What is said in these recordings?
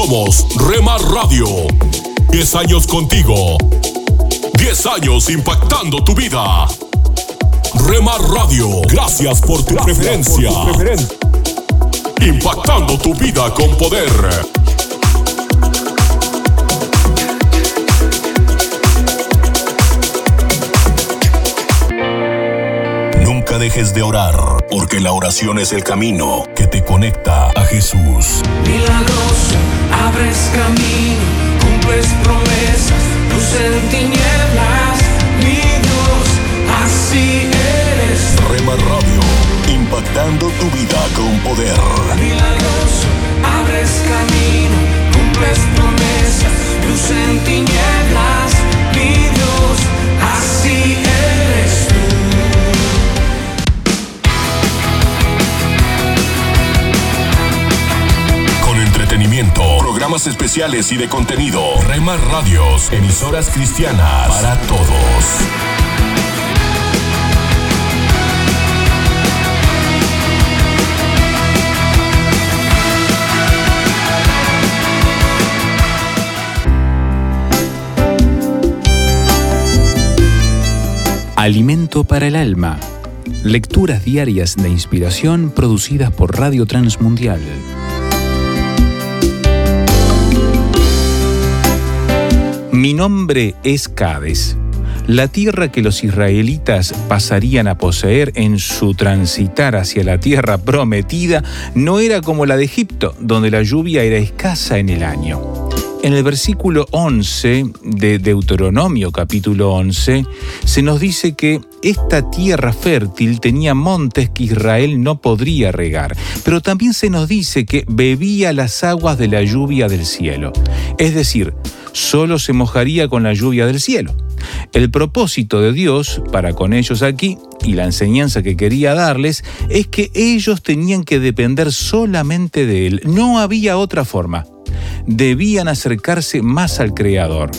Somos Rhema Radio. 10 años contigo. 10 años impactando tu vida. Rhema Radio. Gracias por tu preferencia. Impactando tu vida con poder. Dejes de orar, porque la oración es el camino que te conecta a Jesús. Milagroso, abres camino, cumples promesas, luz en tinieblas, mi Dios, así eres. Rhema Radio, impactando tu vida con poder. Milagroso, abres camino, cumples promesas, luz en tinieblas, mi Dios, así eres tú. Programas especiales y de contenido. Rhema Radios, emisoras cristianas para todos. Alimento para el alma. Lecturas diarias de inspiración producidas por Radio Transmundial. Mi nombre es Cades, la tierra que los israelitas pasarían a poseer en su transitar hacia la tierra prometida no era como la de Egipto, donde la lluvia era escasa en el año. En el versículo 11 de Deuteronomio capítulo 11 se nos dice que esta tierra fértil tenía montes que Israel no podría regar, pero también se nos dice que bebía las aguas de la lluvia del cielo, es decir, solo se mojaría con la lluvia del cielo. El propósito de Dios para con ellos aquí, y la enseñanza que quería darles, es que ellos tenían que depender solamente de Él. No había otra forma. Debían acercarse más al Creador.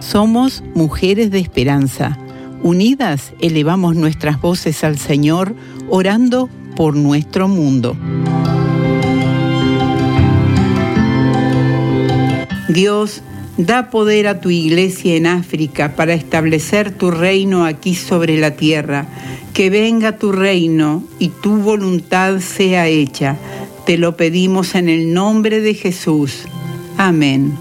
Somos Mujeres de Esperanza. Unidas, elevamos nuestras voces al Señor, orando por nuestro mundo. Dios, da poder a tu iglesia en África para establecer tu reino aquí sobre la tierra. Que venga tu reino y tu voluntad sea hecha. Te lo pedimos en el nombre de Jesús. Amén.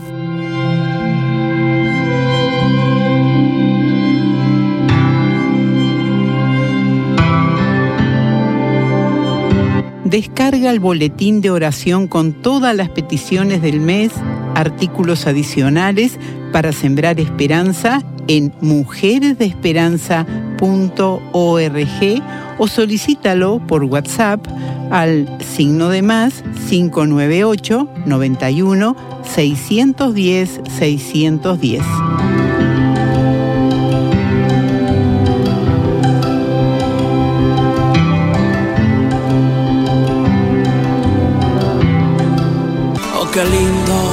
descarga el boletín de oración con todas las peticiones del mes, artículos adicionales para sembrar esperanza en mujeresdesperanza.org o solicítalo por WhatsApp al +598 91 610 610. Oh, qué lindo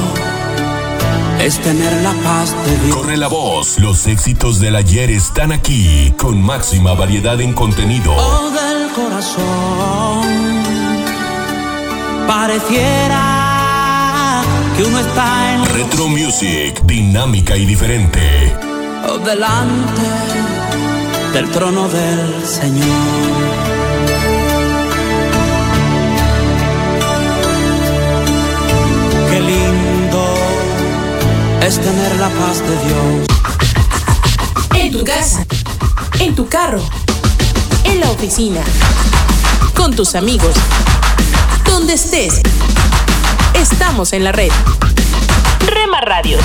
es tener la paz de Dios. Corre la voz, los éxitos del ayer están aquí, con máxima variedad en contenido. Oh, del corazón, pareciera que uno está en retro music, dinámica y diferente. Oh, delante del trono del Señor. Qué lindo es tener la paz de Dios. En tu casa, en tu carro, en la oficina, con tus amigos, donde estés, estamos en la red. Rhema Radio.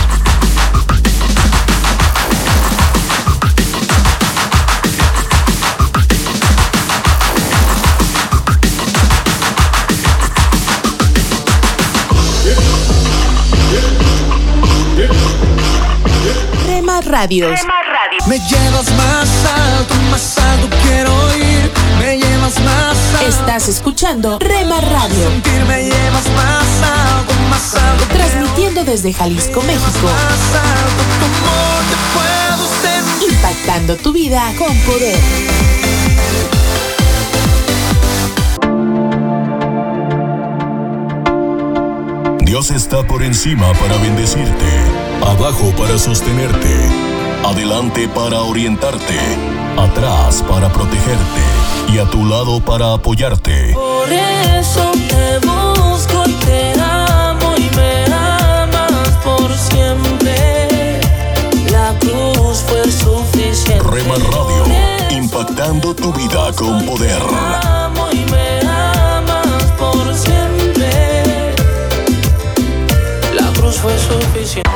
Rhema Radio. Me llevas más alto quiero ir. Me llevas más alto. Estás escuchando Rhema Radio. Me llevas más alto, transmitiendo desde Jalisco, México. Alto, impactando tu vida con poder. Dios está por encima para bendecirte, abajo para sostenerte, adelante para orientarte, atrás para protegerte y a tu lado para apoyarte. Por eso te busco, te amo y me amas por siempre. La cruz fue suficiente. Rhema Radio, impactando tu vida con poder. Te amo y me amas por siempre. Fue suficiente.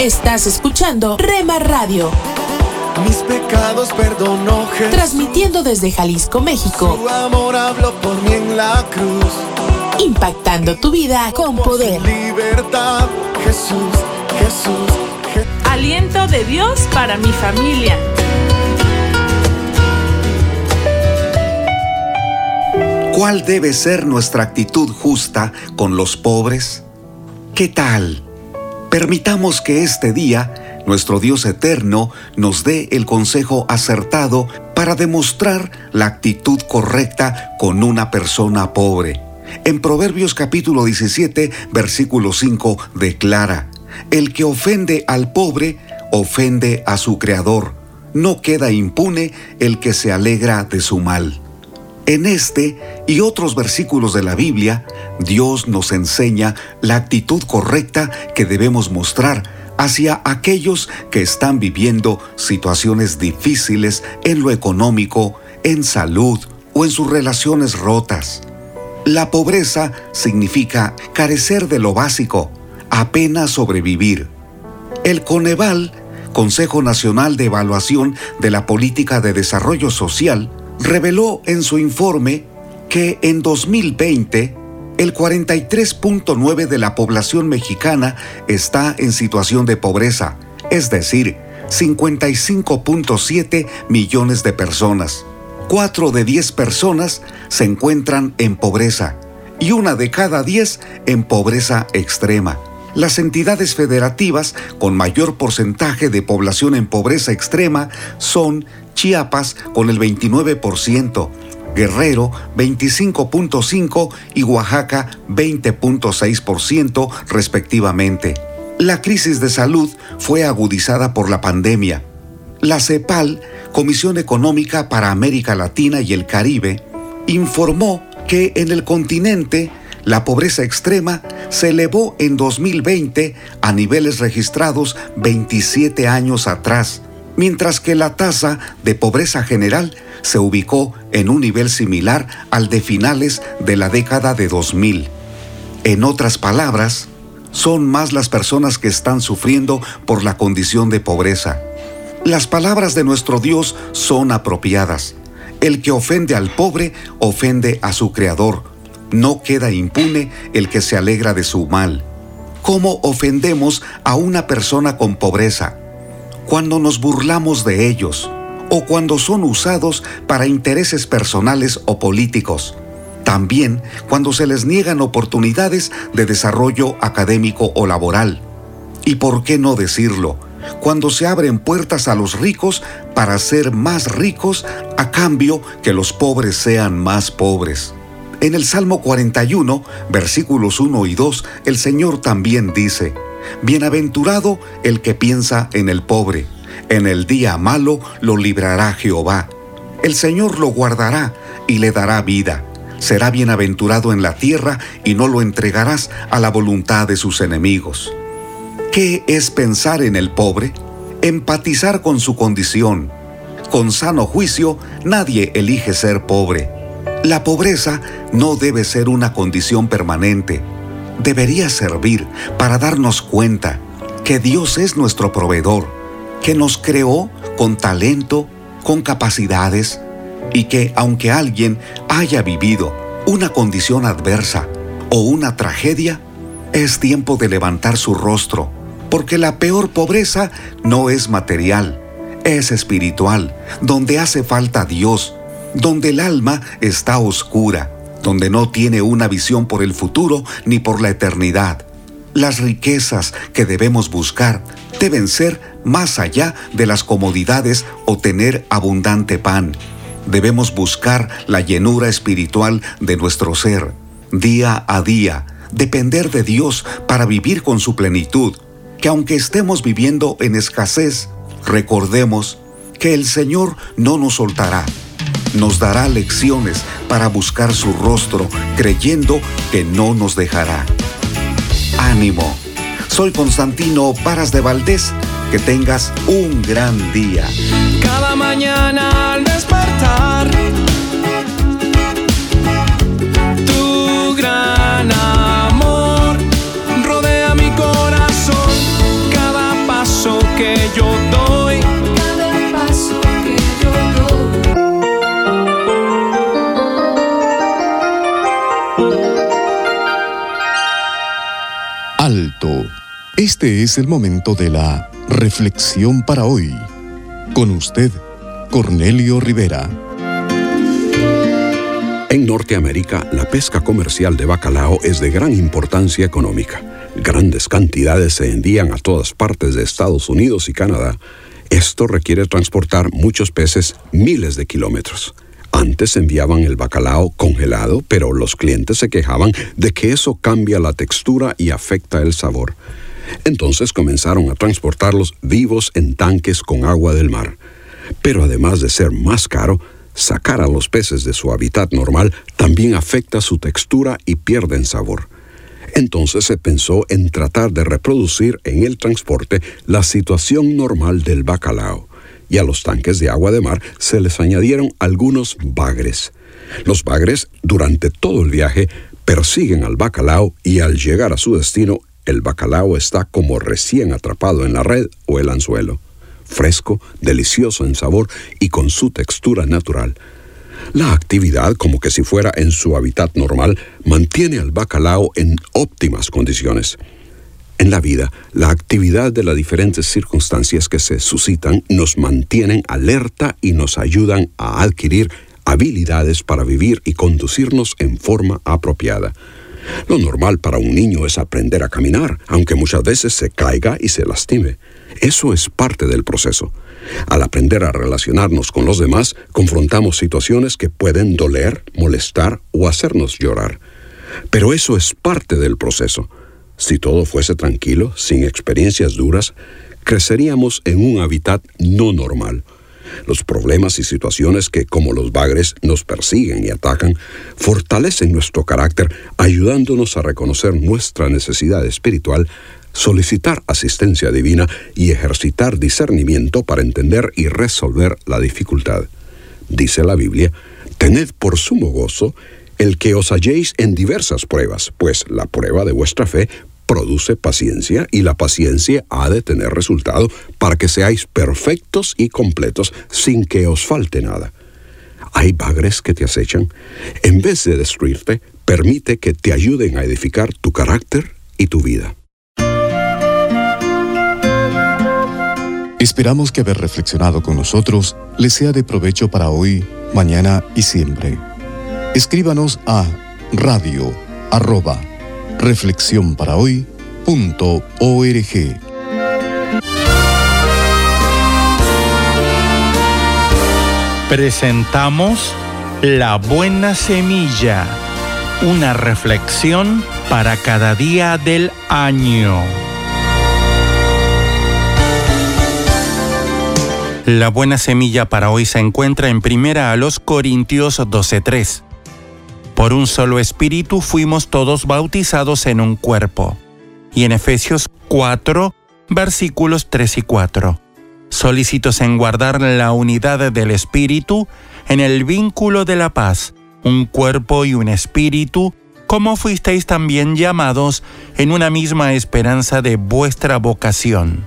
Estás escuchando Rhema Radio. Mis pecados perdonó Jesús. Transmitiendo desde Jalisco, México. Su amor habló por mí en la cruz. Impactando tu vida con poder. Libertad, Jesús, Jesús, Jesús. Aliento de Dios para mi familia. ¿Cuál debe ser nuestra actitud justa con los pobres? ¿Qué tal? Permitamos que este día, nuestro Dios eterno, nos dé el consejo acertado para demostrar la actitud correcta con una persona pobre. En Proverbios capítulo 17, versículo 5, declara: el que ofende al pobre, ofende a su Creador. No queda impune el que se alegra de su mal. En este y otros versículos de la Biblia, Dios nos enseña la actitud correcta que debemos mostrar hacia aquellos que están viviendo situaciones difíciles en lo económico, en salud o en sus relaciones rotas. La pobreza significa carecer de lo básico, apenas sobrevivir. El CONEVAL, Consejo Nacional de Evaluación de la Política de Desarrollo Social, reveló en su informe que en 2020 el 43.9% de la población mexicana está en situación de pobreza, es decir, 55.7 millones de personas. 4 de 10 personas se encuentran en pobreza y una de cada 10 en pobreza extrema. Las entidades federativas con mayor porcentaje de población en pobreza extrema son Chiapas con el 29%, Guerrero 25.5% y Oaxaca 20.6% respectivamente. La crisis de salud fue agudizada por la pandemia. La CEPAL, Comisión Económica para América Latina y el Caribe, informó que en el continente la pobreza extrema se elevó en 2020 a niveles registrados 27 años atrás, mientras que la tasa de pobreza general se ubicó en un nivel similar al de finales de la década de 2000. En otras palabras, son más las personas que están sufriendo por la condición de pobreza. Las palabras de nuestro Dios son apropiadas. El que ofende al pobre, ofende a su Creador. No queda impune el que se alegra de su mal. ¿Cómo ofendemos a una persona con pobreza? Cuando nos burlamos de ellos o cuando son usados para intereses personales o políticos. También cuando se les niegan oportunidades de desarrollo académico o laboral. ¿Y por qué no decirlo? Cuando se abren puertas a los ricos para ser más ricos a cambio que los pobres sean más pobres. En el Salmo 41, versículos 1 y 2, el Señor también dice: «Bienaventurado el que piensa en el pobre, en el día malo lo librará Jehová. El Señor lo guardará y le dará vida. Será bienaventurado en la tierra y no lo entregarás a la voluntad de sus enemigos». ¿Qué es pensar en el pobre? Empatizar con su condición. Con sano juicio, nadie elige ser pobre. La pobreza no debe ser una condición permanente. Debería servir para darnos cuenta que Dios es nuestro proveedor, que nos creó con talento, con capacidades, y que aunque alguien haya vivido una condición adversa o una tragedia, es tiempo de levantar su rostro, porque la peor pobreza no es material, es espiritual, donde hace falta Dios, donde el alma está oscura, donde no tiene una visión por el futuro ni por la eternidad. Las riquezas que debemos buscar deben ser más allá de las comodidades o tener abundante pan. Debemos buscar la llenura espiritual de nuestro ser, día a día, depender de Dios para vivir con su plenitud, que aunque estemos viviendo en escasez, recordemos que el Señor no nos soltará. Nos dará lecciones para buscar su rostro, creyendo que no nos dejará. ¡Ánimo! Soy Constantino Paras de Valdés. Que tengas un gran día. Cada mañana al despertar, tu gran amor rodea mi corazón. Cada paso que yo doy, Alto. Este es el momento de la reflexión para hoy. Con usted, Cornelio Rivera. En Norteamérica, la pesca comercial de bacalao es de gran importancia económica. Grandes cantidades se envían a todas partes de Estados Unidos y Canadá. Esto requiere transportar muchos peces miles de kilómetros. Antes enviaban el bacalao congelado, pero los clientes se quejaban de que eso cambia la textura y afecta el sabor. Entonces comenzaron a transportarlos vivos en tanques con agua del mar. Pero además de ser más caro, sacar a los peces de su hábitat normal también afecta su textura y pierden sabor. Entonces se pensó en tratar de reproducir en el transporte la situación normal del bacalao, y a los tanques de agua de mar se les añadieron algunos bagres. Los bagres, durante todo el viaje, persiguen al bacalao y al llegar a su destino, el bacalao está como recién atrapado en la red o el anzuelo, fresco, delicioso en sabor y con su textura natural. La actividad, como que si fuera en su hábitat normal, mantiene al bacalao en óptimas condiciones. En la vida, la actividad de las diferentes circunstancias que se suscitan nos mantienen alerta y nos ayudan a adquirir habilidades para vivir y conducirnos en forma apropiada. Lo normal para un niño es aprender a caminar, aunque muchas veces se caiga y se lastime. Eso es parte del proceso. Al aprender a relacionarnos con los demás, confrontamos situaciones que pueden doler, molestar o hacernos llorar. Pero eso es parte del proceso. Si todo fuese tranquilo, sin experiencias duras, creceríamos en un hábitat no normal. Los problemas y situaciones que, como los bagres, nos persiguen y atacan, fortalecen nuestro carácter, ayudándonos a reconocer nuestra necesidad espiritual, solicitar asistencia divina y ejercitar discernimiento para entender y resolver la dificultad. Dice la Biblia, «Tened por sumo gozo el que os halléis en diversas pruebas, pues la prueba de vuestra fe produce paciencia, y la paciencia ha de tener resultado para que seáis perfectos y completos sin que os falte nada». Hay bagres que te acechan. En vez de destruirte, permite que te ayuden a edificar tu carácter y tu vida. Esperamos que haber reflexionado con nosotros les sea de provecho para hoy, mañana y siempre. Escríbanos a radio@reflexionparahoy.org. Presentamos La Buena Semilla, una reflexión para cada día del año. La Buena Semilla para hoy se encuentra en 1 Corintios 12:3. Por un solo espíritu fuimos todos bautizados en un cuerpo. Y en Efesios 4:3-4. Solícitos en guardar la unidad del espíritu en el vínculo de la paz, un cuerpo y un espíritu, como fuisteis también llamados en una misma esperanza de vuestra vocación.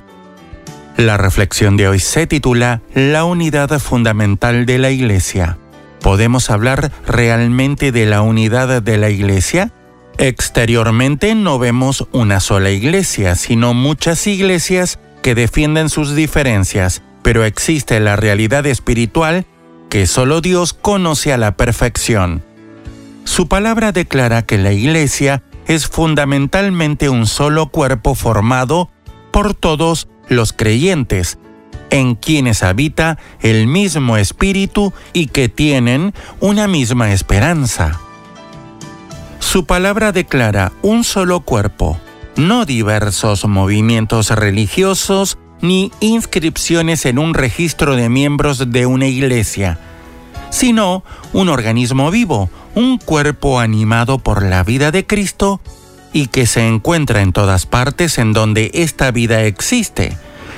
La reflexión de hoy se titula La unidad fundamental de la Iglesia. ¿Podemos hablar realmente de la unidad de la Iglesia? Exteriormente no vemos una sola iglesia, sino muchas iglesias que defienden sus diferencias, pero existe la realidad espiritual que solo Dios conoce a la perfección. Su palabra declara que la Iglesia es fundamentalmente un solo cuerpo formado por todos los creyentes, en quienes habita el mismo Espíritu y que tienen una misma esperanza. Su palabra declara un solo cuerpo, no diversos movimientos religiosos ni inscripciones en un registro de miembros de una iglesia, sino un organismo vivo, un cuerpo animado por la vida de Cristo y que se encuentra en todas partes en donde esta vida existe.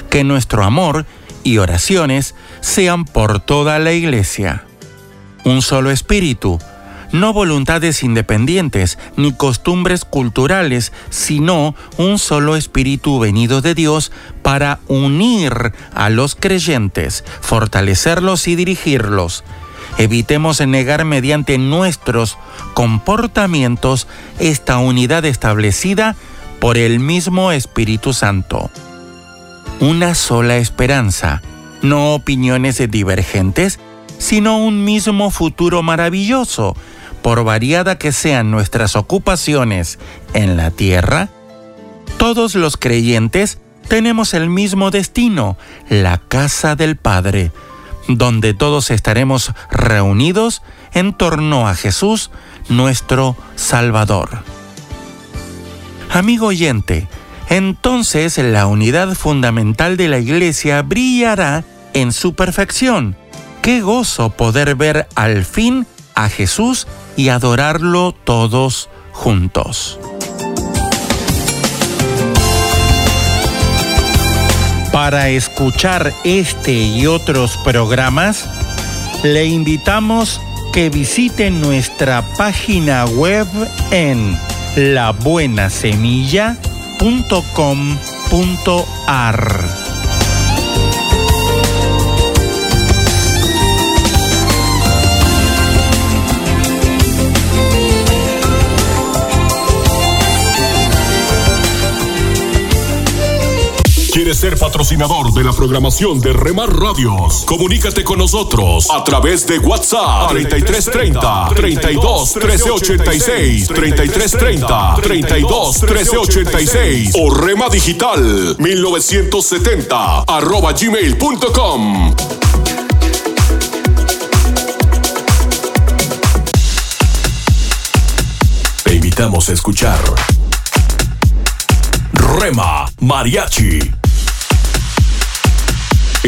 Que nuestro amor y oraciones sean por toda la iglesia. Un solo espíritu, no voluntades independientes ni costumbres culturales, sino un solo espíritu venido de Dios para unir a los creyentes, fortalecerlos y dirigirlos. Evitemos negar mediante nuestros comportamientos esta unidad establecida por el mismo Espíritu Santo. Una sola esperanza, no opiniones divergentes, sino un mismo futuro maravilloso. Por variada que sean nuestras ocupaciones en la tierra, todos los creyentes tenemos el mismo destino, la casa del Padre, donde todos estaremos reunidos en torno a Jesús, nuestro Salvador. Amigo oyente, entonces la unidad fundamental de la Iglesia brillará en su perfección. ¡Qué gozo poder ver al fin a Jesús y adorarlo todos juntos! Para escuchar este y otros programas, le invitamos que visite nuestra página web en labuenasemilla.com.ar. ¿Quieres ser patrocinador de la programación de Remar Radios? Comunícate con nosotros a través de WhatsApp 3330-32-1386, 3330-32-1386 o remadigital1970@gmail.com. Te invitamos a escuchar Rhema Mariachi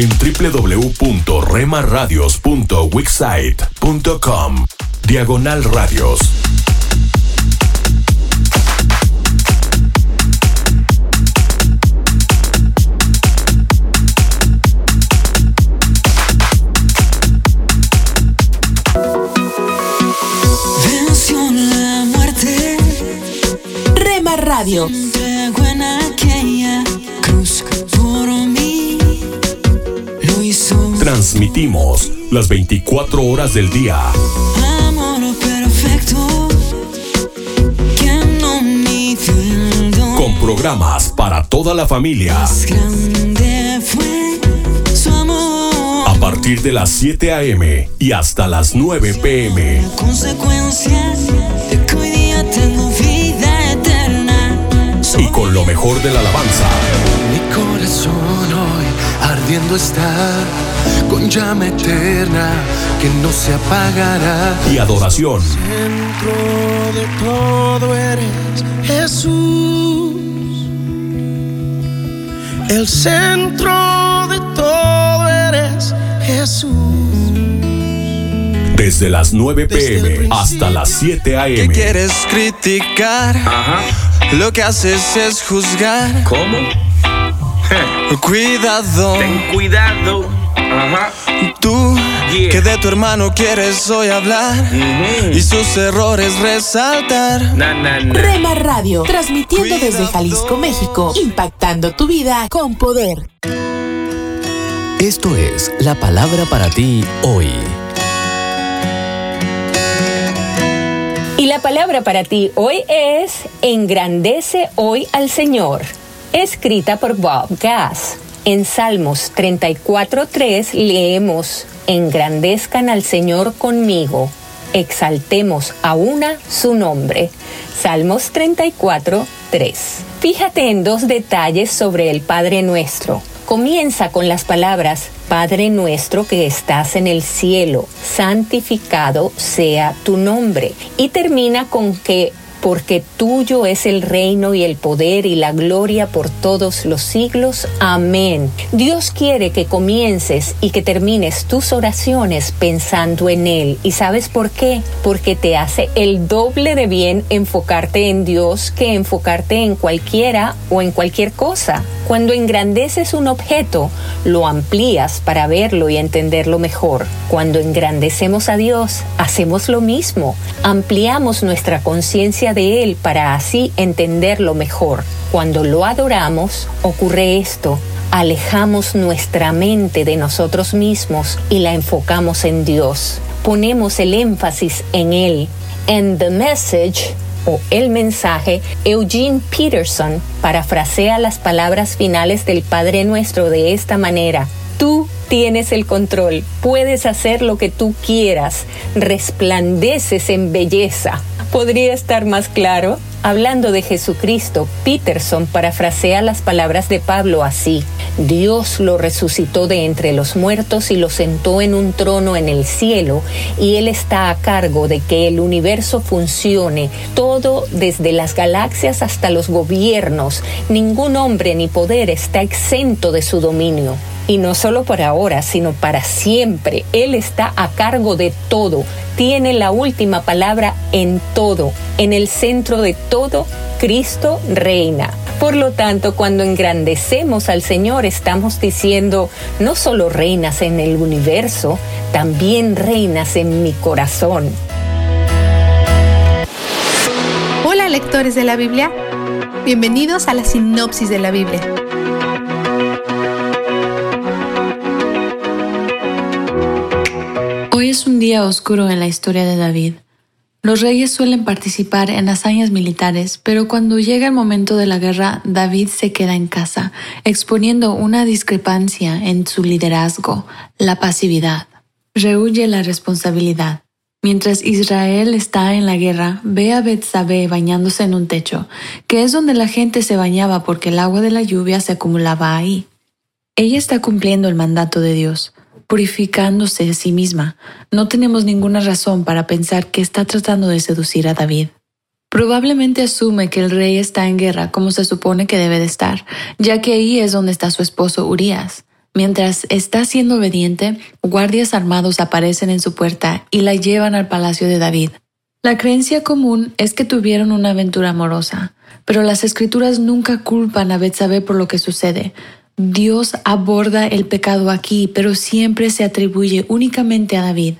en www.rhemaradios.wixsite.com/radios. Radio. Transmitimos las 24 horas del día. Con programas para toda la familia. A partir de las 7 a.m. y hasta las 9 p.m. Y con lo mejor de la alabanza. Mi corazón hoy ardiendo está con llama eterna que no se apagará. Y adoración. Centro de todo eres Jesús. El centro de todo eres Jesús. Desde las 9 p.m. hasta las 7 a.m. ¿Qué quieres criticar? Ajá. Lo que haces es juzgar. ¿Cómo? Cuidado. Ten cuidado. Ajá. Tú, yeah, que de tu hermano quieres hoy hablar, uh-huh, y sus errores resaltar. Rhema Radio, transmitiendo cuidado desde Jalisco, México, impactando tu vida con poder. Esto es la palabra para ti hoy. Y la palabra para ti hoy es Engrandece hoy al Señor, escrita por Bob Gass. En Salmos 34:3 leemos: Engrandezcan al Señor conmigo, exaltemos a una su nombre. Salmos 34:3. Fíjate en dos detalles sobre el Padre Nuestro. Comienza con las palabras: Padre nuestro que estás en el cielo, santificado sea tu nombre. Y termina con que porque tuyo es el reino y el poder y la gloria por todos los siglos. Amén. Dios quiere que comiences y que termines tus oraciones pensando en Él. ¿Y sabes por qué? Porque te hace el doble de bien enfocarte en Dios que enfocarte en cualquiera o en cualquier cosa. Cuando engrandeces un objeto, lo amplías para verlo y entenderlo mejor. Cuando engrandecemos a Dios, hacemos lo mismo. Ampliamos nuestra conciencia de Él para así entenderlo mejor. Cuando lo adoramos, ocurre esto: alejamos nuestra mente de nosotros mismos y la enfocamos en Dios. Ponemos el énfasis en Él. And the message, o el mensaje, Eugene Peterson parafrasea las palabras finales del Padre Nuestro de esta manera: Tú tienes el control, puedes hacer lo que tú quieras, resplandeces en belleza. ¿Podría estar más claro? Hablando de Jesucristo, Peterson parafrasea las palabras de Pablo así: Dios lo resucitó de entre los muertos y lo sentó en un trono en el cielo, y Él está a cargo de que el universo funcione, todo desde las galaxias hasta los gobiernos. Ningún hombre ni poder está exento de su dominio. Y no solo por ahora, sino para siempre. Él está a cargo de todo. Tiene la última palabra en todo. En el centro de todo, Cristo reina. Por lo tanto, cuando engrandecemos al Señor, estamos diciendo: no solo reinas en el universo, también reinas en mi corazón. Hola, lectores de la Biblia. Bienvenidos a la sinopsis de la Biblia. Hoy es un día oscuro en la historia de David. Los reyes suelen participar en hazañas militares, pero cuando llega el momento de la guerra, David se queda en casa, exponiendo una discrepancia en su liderazgo, la pasividad. Rehúye la responsabilidad. Mientras Israel está en la guerra, ve a Betsabé bañándose en un techo, que es donde la gente se bañaba porque el agua de la lluvia se acumulaba ahí. Ella está cumpliendo el mandato de Dios, purificándose a sí misma. No tenemos ninguna razón para pensar que está tratando de seducir a David. Probablemente asume que el rey está en guerra como se supone que debe de estar, ya que ahí es donde está su esposo Urías. Mientras está siendo obediente, guardias armados aparecen en su puerta y la llevan al palacio de David. La creencia común es que tuvieron una aventura amorosa, pero las escrituras nunca culpan a Betsabé por lo que sucede. Dios aborda el pecado aquí, pero siempre se atribuye únicamente a David.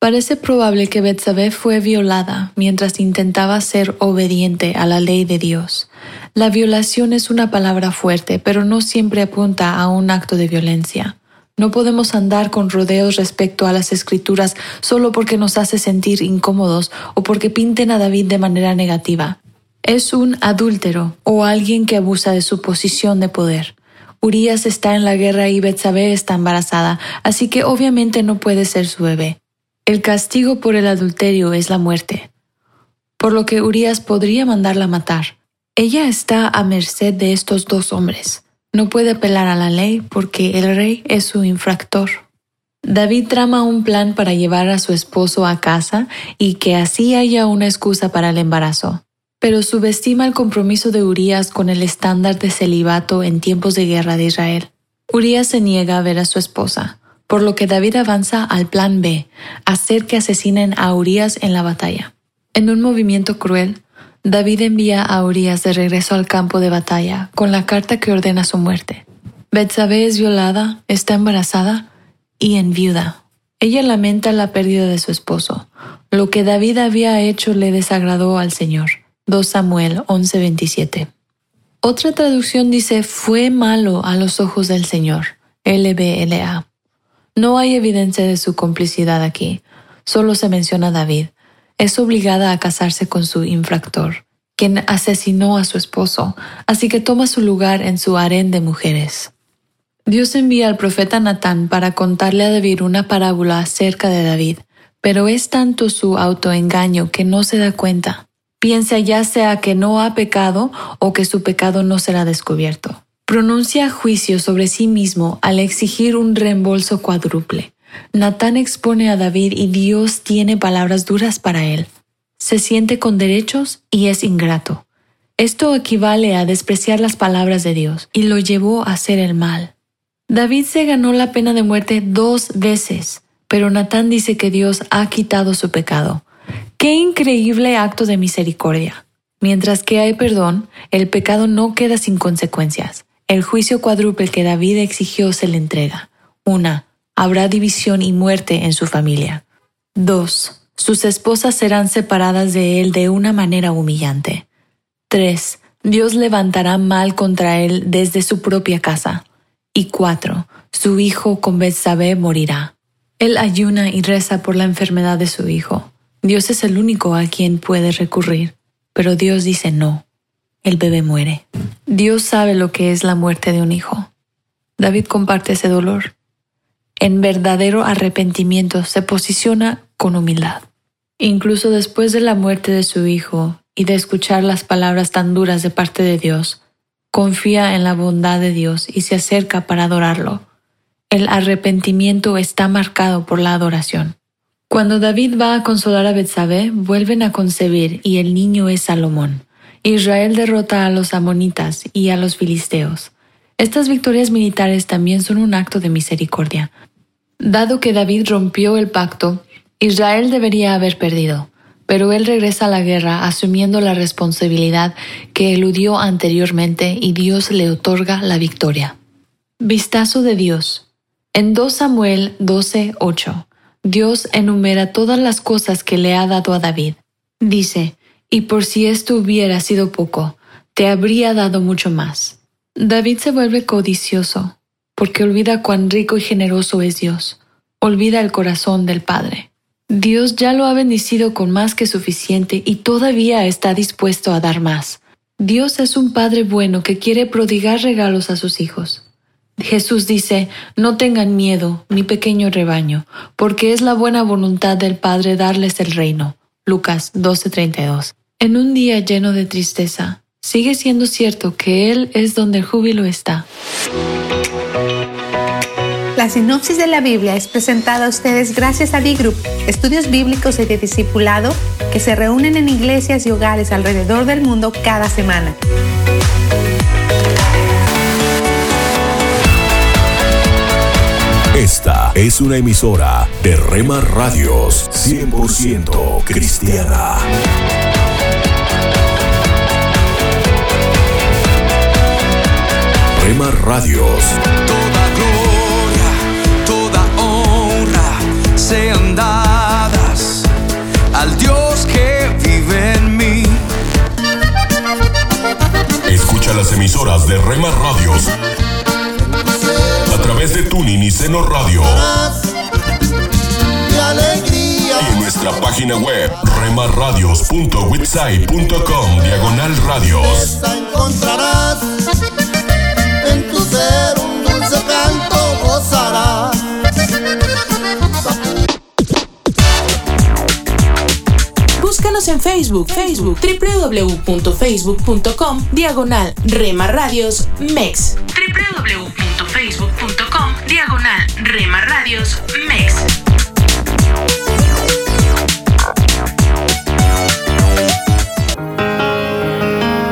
Parece probable que Betsabé fue violada mientras intentaba ser obediente a la ley de Dios. La violación es una palabra fuerte, pero no siempre apunta a un acto de violencia. No podemos andar con rodeos respecto a las Escrituras solo porque nos hace sentir incómodos o porque pinten a David de manera negativa. Es un adúltero o alguien que abusa de su posición de poder. Urías está en la guerra y Betsabé está embarazada, así que obviamente no puede ser su bebé. El castigo por el adulterio es la muerte, por lo que Urías podría mandarla a matar. Ella está a merced de estos dos hombres. No puede apelar a la ley porque el rey es su infractor. David trama un plan para llevar a su esposo a casa y que así haya una excusa para el embarazo. Pero subestima el compromiso de Urías con el estándar de celibato en tiempos de guerra de Israel. Urías se niega a ver a su esposa, por lo que David avanza al plan B, hacer que asesinen a Urías en la batalla. En un movimiento cruel, David envía a Urías de regreso al campo de batalla con la carta que ordena su muerte. Betsabé es violada, está embarazada y enviuda. Ella lamenta la pérdida de su esposo. Lo que David había hecho le desagradó al Señor. 2 Samuel 11:27. Otra traducción dice, fue malo a los ojos del Señor. LBLA. No hay evidencia de su complicidad aquí. Solo se menciona a David. Es obligada a casarse con su infractor, quien asesinó a su esposo, así que toma su lugar en su harén de mujeres. Dios envía al profeta Natán para contarle a David una parábola acerca de David, pero es tanto su autoengaño que no se da cuenta. Piensa ya sea que no ha pecado o que su pecado no será descubierto. Pronuncia juicio sobre sí mismo al exigir un reembolso cuádruple. Natán expone a David y Dios tiene palabras duras para él. Se siente con derechos y es ingrato. Esto equivale a despreciar las palabras de Dios y lo llevó a hacer el mal. David se ganó la pena de muerte 2 veces, pero Natán dice que Dios ha quitado su pecado. ¡Qué increíble acto de misericordia! Mientras que hay perdón, el pecado no queda sin consecuencias. El juicio cuádruple que David exigió se le entrega. 1. Habrá división y muerte en su familia. 2. Sus esposas serán separadas de él de una manera humillante. 3. Dios levantará mal contra él desde su propia casa. Y 4. Su hijo con Betsabé morirá. Él ayuna y reza por la enfermedad de su hijo. Dios es el único a quien puede recurrir, pero Dios dice no. El bebé muere. Dios sabe lo que es la muerte de un hijo. David comparte ese dolor. En verdadero arrepentimiento se posiciona con humildad. Incluso después de la muerte de su hijo y de escuchar las palabras tan duras de parte de Dios, confía en la bondad de Dios y se acerca para adorarlo. El arrepentimiento está marcado por la adoración. Cuando David va a consolar a Betsabé, vuelven a concebir y el niño es Salomón. Israel derrota a los amonitas y a los filisteos. Estas victorias militares también son un acto de misericordia. Dado que David rompió el pacto, Israel debería haber perdido, pero él regresa a la guerra asumiendo la responsabilidad que eludió anteriormente y Dios le otorga la victoria. Vistazo de Dios. En 2 Samuel 12:8, Dios enumera todas las cosas que le ha dado a David. Dice, y por si esto hubiera sido poco, te habría dado mucho más. David se vuelve codicioso porque olvida cuán rico y generoso es Dios. Olvida el corazón del Padre. Dios ya lo ha bendecido con más que suficiente y todavía está dispuesto a dar más. Dios es un Padre bueno que quiere prodigar regalos a sus hijos. Jesús dice, no tengan miedo, mi pequeño rebaño, porque es la buena voluntad del Padre darles el reino. Lucas 12:32. En un día lleno de tristeza, sigue siendo cierto que Él es donde el júbilo está. La sinopsis de la Biblia es presentada a ustedes gracias a D-Group, estudios bíblicos y de discipulado que se reúnen en iglesias y hogares alrededor del mundo cada semana. Esta es una emisora de Rhema Radios 100% cristiana. Rhema Radios. Toda gloria, toda honra sean dadas Rhema Radios, a través de Tuning y Seno Radio, y en nuestra página web rhemaradios.wixsite.com/radios. Encontrarás en tu ser un dulce canto, gozarás. Búscanos en Facebook, www.facebook.com/Rhema Radios Mex. www.facebook.com/Rhema Radios Mex.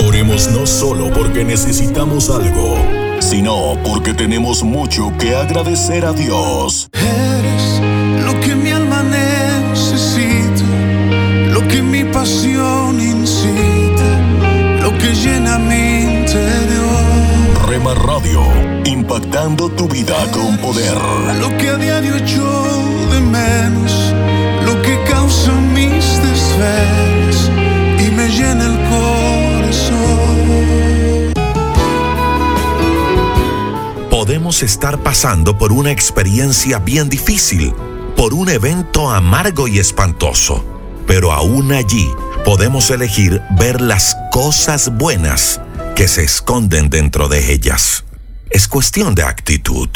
Oremos no solo porque necesitamos algo, sino porque tenemos mucho que agradecer a Dios. Eres lo que mi alma necesita, lo que mi pasión incita, lo que llena mi interior. Rhema Radio, impactando tu vida con poder. Lo que a diario echo de menos, lo que causa mis desvelos y me llena el corazón. Podemos estar pasando por una experiencia bien difícil, por un evento amargo y espantoso. Pero aún allí podemos elegir ver las cosas buenas que se esconden dentro de ellas. Es cuestión de actitud.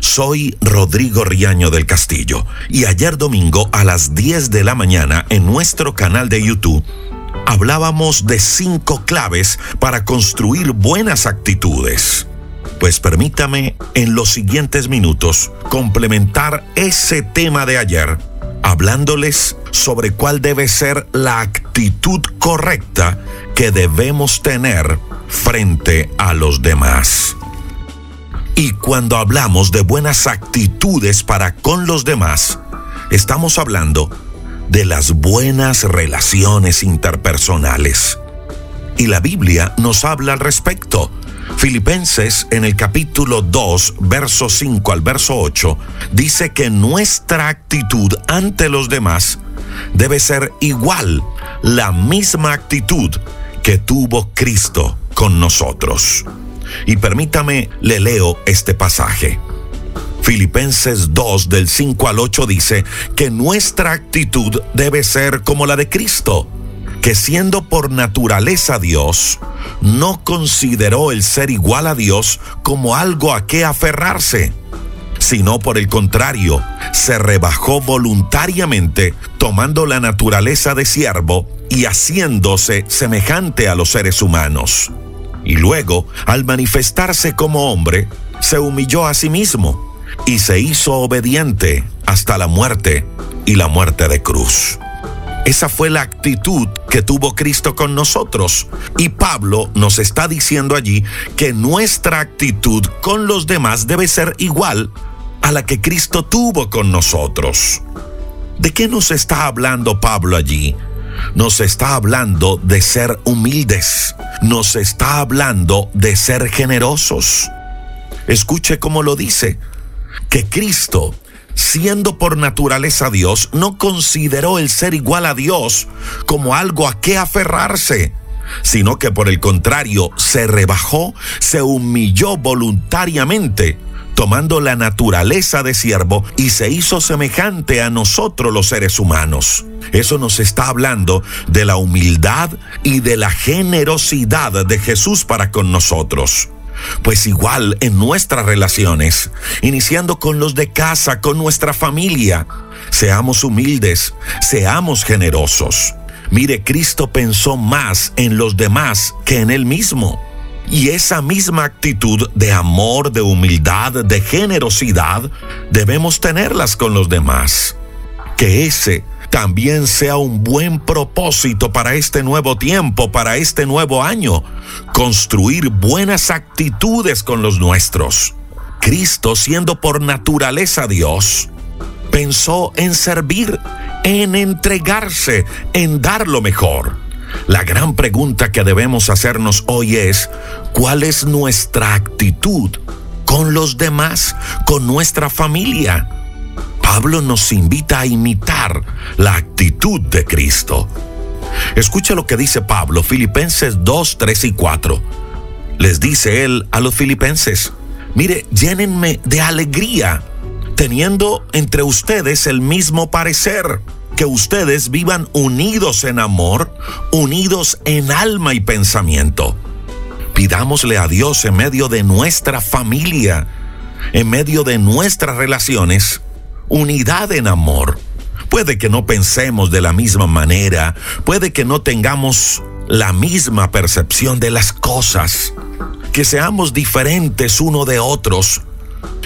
Soy Rodrigo Riaño del Castillo y ayer domingo a las 10 de la mañana en nuestro canal de YouTube hablábamos de 5 claves para construir buenas actitudes. Pues permítame en los siguientes minutos complementar ese tema de ayer hablándoles sobre cuál debe ser la actitud correcta que debemos tener frente a los demás. Y cuando hablamos de buenas actitudes para con los demás, estamos hablando de las buenas relaciones interpersonales. Y la Biblia nos habla al respecto. Filipenses, en el capítulo 2, verso 5 al verso 8, dice que nuestra actitud ante los demás debe ser igual, la misma actitud que tuvo Cristo con nosotros. Y permítame, le leo este pasaje. Filipenses 2, del 5 al 8 dice que nuestra actitud debe ser como la de Cristo, que siendo por naturaleza Dios, no consideró el ser igual a Dios como algo a qué aferrarse, sino por el contrario, se rebajó voluntariamente, tomando la naturaleza de siervo y haciéndose semejante a los seres humanos. Y luego, al manifestarse como hombre, se humilló a sí mismo y se hizo obediente hasta la muerte y la muerte de cruz. Esa fue la actitud que tuvo Cristo con nosotros. Y Pablo nos está diciendo allí que nuestra actitud con los demás debe ser igual a la que Cristo tuvo con nosotros. ¿De qué nos está hablando Pablo allí? Nos está hablando de ser humildes. Nos está hablando de ser generosos. Escuche cómo lo dice, que Cristo, siendo por naturaleza Dios, no consideró el ser igual a Dios como algo a qué aferrarse, sino que por el contrario se rebajó, se humilló voluntariamente, tomando la naturaleza de siervo y se hizo semejante a nosotros los seres humanos. Eso nos está hablando de la humildad y de la generosidad de Jesús para con nosotros. Pues igual en nuestras relaciones, iniciando con los de casa, con nuestra familia, seamos humildes, seamos generosos. Mire, Cristo pensó más en los demás que en él mismo. Y esa misma actitud de amor, de humildad, de generosidad, debemos tenerlas con los demás. Que ese también sea un buen propósito para este nuevo tiempo, para este nuevo año, construir buenas actitudes con los nuestros. Cristo, siendo por naturaleza Dios, pensó en servir, en entregarse, en dar lo mejor. La gran pregunta que debemos hacernos hoy es, ¿cuál es nuestra actitud con los demás, con nuestra familia? Pablo nos invita a imitar la actitud de Cristo. Escucha lo que dice Pablo, Filipenses 2, 3 y 4. les dice él a los filipenses: mire, llénenme de alegría, teniendo entre ustedes el mismo parecer, que ustedes vivan unidos en amor, unidos en alma y pensamiento. Pidámosle a Dios en medio de nuestra familia, en medio de nuestras relaciones, unidad en amor. Puede que no pensemos de la misma manera, puede que no tengamos la misma percepción de las cosas, que seamos diferentes uno de otros,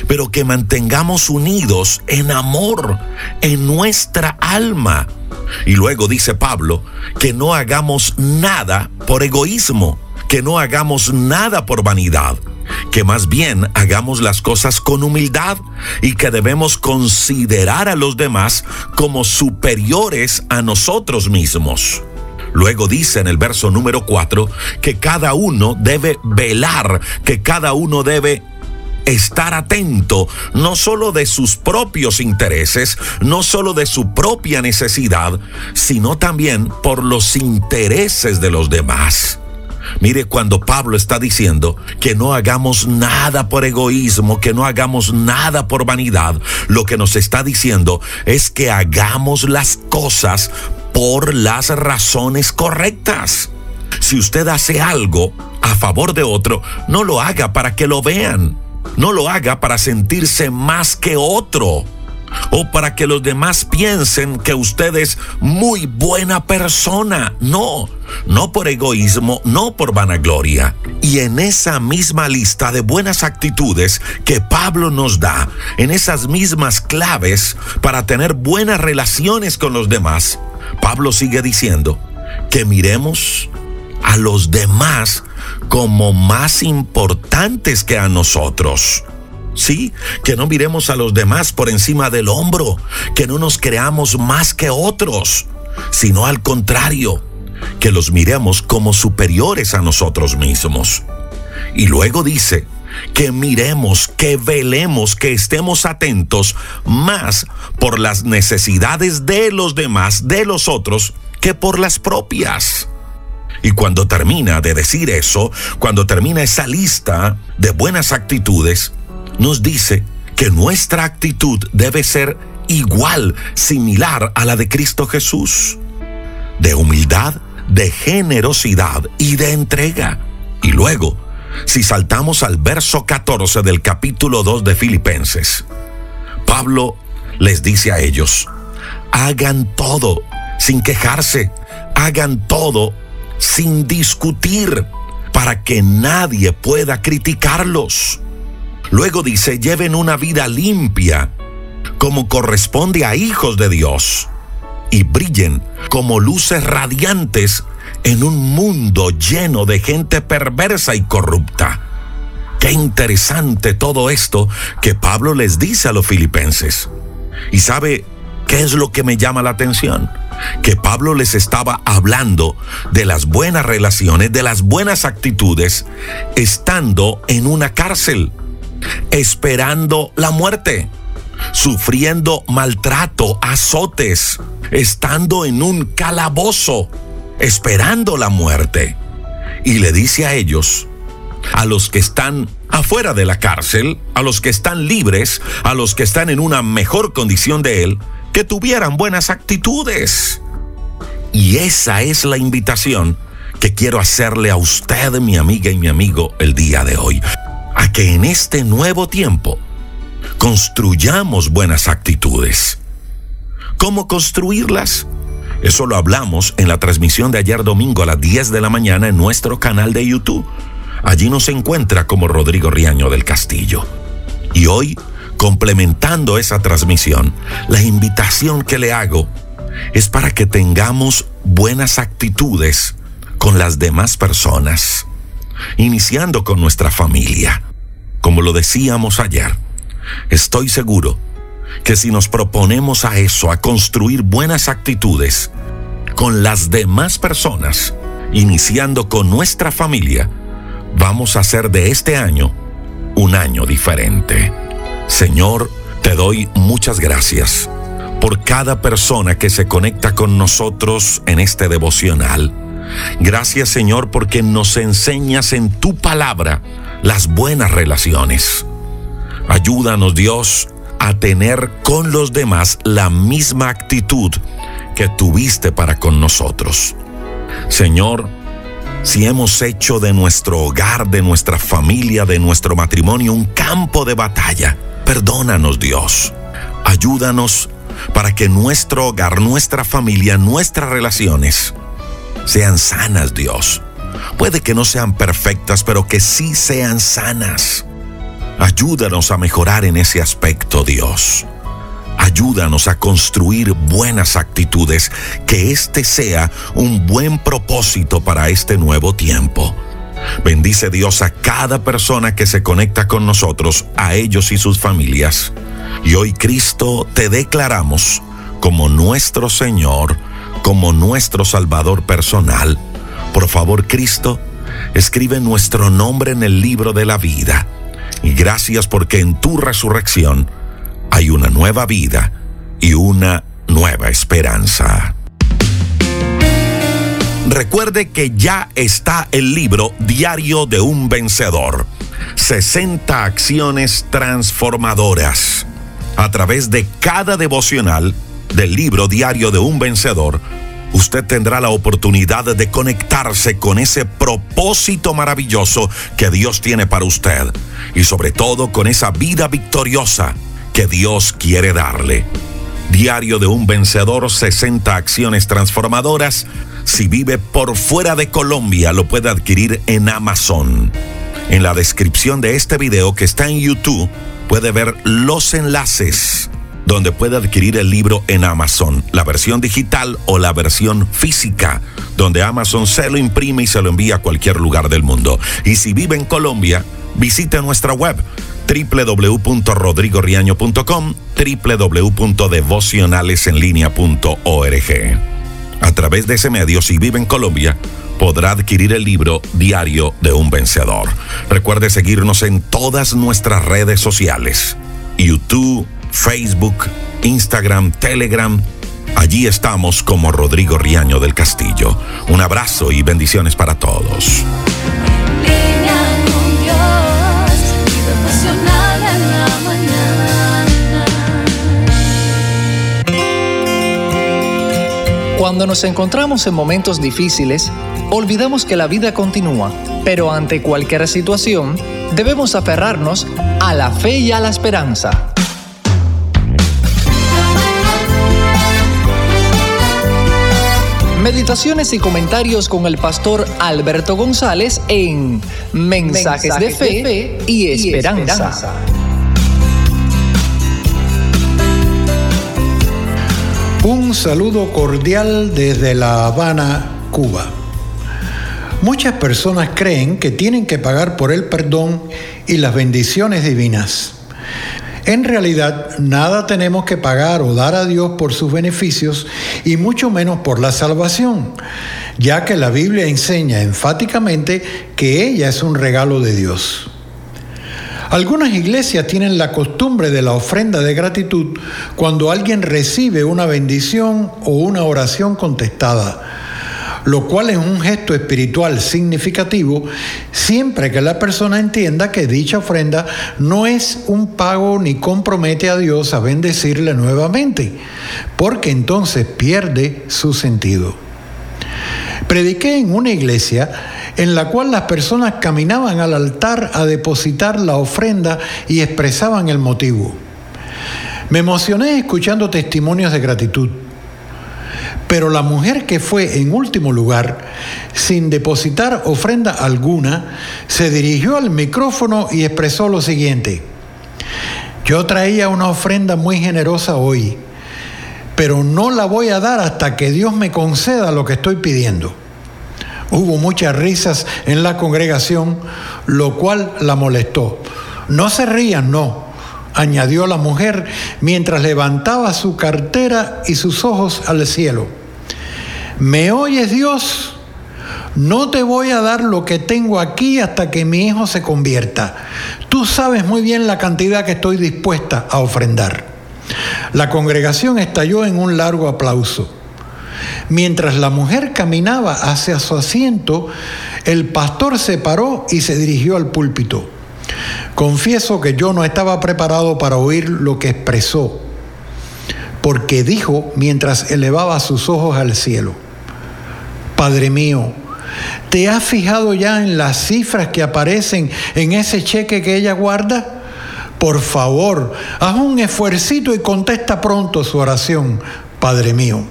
pero que mantengamos unidos en amor, en nuestra alma. Y luego dice Pablo que no hagamos nada por egoísmo, que no hagamos nada por vanidad, que más bien hagamos las cosas con humildad y que debemos considerar a los demás como superiores a nosotros mismos. Luego dice en el verso número 4 que cada uno debe velar, que cada uno debe estar atento, no solo de sus propios intereses, no solo de su propia necesidad, sino también por los intereses de los demás. Mire, cuando Pablo está diciendo que no hagamos nada por egoísmo, que no hagamos nada por vanidad, lo que nos está diciendo es que hagamos las cosas por las razones correctas. Si usted hace algo a favor de otro, no lo haga para que lo vean, no lo haga para sentirse más que otro o para que los demás piensen que usted es muy buena persona. No, no por egoísmo, no por vanagloria. Y en esa misma lista de buenas actitudes que Pablo nos da, en esas mismas claves para tener buenas relaciones con los demás, Pablo sigue diciendo que miremos a los demás como más importantes que a nosotros. Sí, que no miremos a los demás por encima del hombro, que no nos creamos más que otros, sino al contrario, que los miremos como superiores a nosotros mismos. Y luego dice que miremos, que velemos, que estemos atentos más por las necesidades de los demás, de los otros, que por las propias. Y cuando termina de decir eso, cuando termina esa lista de buenas actitudes, nos dice que nuestra actitud debe ser igual, similar a la de Cristo Jesús, de humildad, de generosidad y de entrega. Y luego, si saltamos al verso 14 del capítulo 2 de Filipenses, Pablo les dice a ellos: hagan todo sin quejarse, hagan todo sin discutir, para que nadie pueda criticarlos. Luego dice: lleven una vida limpia, como corresponde a hijos de Dios, y brillen como luces radiantes en un mundo lleno de gente perversa y corrupta. Qué interesante todo esto que Pablo les dice a los filipenses. ¿Y sabe qué es lo que me llama la atención? Que Pablo les estaba hablando de las buenas relaciones, de las buenas actitudes, estando en una cárcel, esperando la muerte, sufriendo maltrato, azotes, estando en un calabozo, esperando la muerte. Y le dice a ellos, a los que están afuera de la cárcel, a los que están libres, a los que están en una mejor condición de él, que tuvieran buenas actitudes. Y esa es la invitación que quiero hacerle a usted, mi amiga y mi amigo, el día de hoy. A que en este nuevo tiempo construyamos buenas actitudes. ¿Cómo construirlas? Eso lo hablamos en la transmisión de ayer domingo a las 10 de la mañana en nuestro canal de YouTube. Allí nos encuentra como Rodrigo Riaño del Castillo. Y hoy, complementando esa transmisión, la invitación que le hago es para que tengamos buenas actitudes con las demás personas, iniciando con nuestra familia. Como lo decíamos ayer, estoy seguro que si nos proponemos a eso, a construir buenas actitudes con las demás personas, iniciando con nuestra familia, vamos a hacer de este año un año diferente. Señor, te doy muchas gracias por cada persona que se conecta con nosotros en este devocional, Gracias, Señor, porque nos enseñas en tu palabra las buenas relaciones. Ayúdanos, Dios, a tener con los demás la misma actitud que tuviste para con nosotros. Señor, si hemos hecho de nuestro hogar, de nuestra familia, de nuestro matrimonio un campo de batalla, perdónanos, Dios. Ayúdanos para que nuestro hogar, nuestra familia, nuestras relaciones sean sanas, Dios. Puede que no sean perfectas, pero que sí sean sanas. Ayúdanos a mejorar en ese aspecto, Dios. Ayúdanos a construir buenas actitudes, que este sea un buen propósito para este nuevo tiempo. Bendice, Dios, a cada persona que se conecta con nosotros, a ellos y sus familias. Y hoy, Cristo, te declaramos como nuestro Señor, como nuestro Salvador personal. Por favor, Cristo, escribe nuestro nombre en el libro de la vida. Y gracias porque en tu resurrección hay una nueva vida y una nueva esperanza. Recuerde que ya está el libro Diario de un Vencedor, 60 acciones transformadoras. A través de cada devocional del libro Diario de un Vencedor, usted tendrá la oportunidad de conectarse con ese propósito maravilloso que Dios tiene para usted, y sobre todo con esa vida victoriosa que Dios quiere darle. Diario de un Vencedor, 60 acciones transformadoras. Si vive por fuera de Colombia, lo puede adquirir en Amazon. En la descripción de este video, que está en YouTube, puede ver los enlaces donde puede adquirir el libro en Amazon, la versión digital o la versión física, donde Amazon se lo imprime y se lo envía a cualquier lugar del mundo. Y si vive en Colombia, visite nuestra web www.rodrigoriaño.com, www.devocionalesenlinea.org. A través de ese medio, si vive en Colombia, podrá adquirir el libro Diario de un Vencedor. Recuerde seguirnos en todas nuestras redes sociales: YouTube, Facebook, Instagram, Telegram. Allí estamos como Rodrigo Riaño del Castillo. Un abrazo y bendiciones para todos. Cuando nos encontramos en momentos difíciles, olvidamos que la vida continúa, pero ante cualquier situación, debemos aferrarnos a la fe y a la esperanza. Meditaciones y comentarios con el pastor Alberto González en Mensajes de Fe y Esperanza. Un saludo cordial desde La Habana, Cuba. Muchas personas creen que tienen que pagar por el perdón y las bendiciones divinas. En realidad, nada tenemos que pagar o dar a Dios por sus beneficios, y mucho menos por la salvación, ya que la Biblia enseña enfáticamente que ella es un regalo de Dios. Algunas iglesias tienen la costumbre de la ofrenda de gratitud cuando alguien recibe una bendición o una oración contestada, lo cual es un gesto espiritual significativo, siempre que la persona entienda que dicha ofrenda no es un pago ni compromete a Dios a bendecirle nuevamente, porque entonces pierde su sentido. Prediqué en una iglesia en la cual las personas caminaban al altar a depositar la ofrenda y expresaban el motivo. Me emocioné escuchando testimonios de gratitud, pero la mujer que fue en último lugar, sin depositar ofrenda alguna, se dirigió al micrófono y expresó lo siguiente: yo traía una ofrenda muy generosa hoy, pero no la voy a dar hasta que Dios me conceda lo que estoy pidiendo. Hubo muchas risas en la congregación, lo cual la molestó. No se rían, no, añadió la mujer mientras levantaba su cartera y sus ojos al cielo. ¿Me oyes, Dios? No te voy a dar lo que tengo aquí hasta que mi hijo se convierta. Tú sabes muy bien la cantidad que estoy dispuesta a ofrendar. La congregación estalló en un largo aplauso. Mientras la mujer caminaba hacia su asiento, el pastor se paró y se dirigió al púlpito. Confieso que yo no estaba preparado para oír lo que expresó, porque dijo mientras elevaba sus ojos al cielo: Padre mío, ¿te has fijado ya en las cifras que aparecen en ese cheque que ella guarda? Por favor, haz un esfuercito y contesta pronto su oración, Padre mío.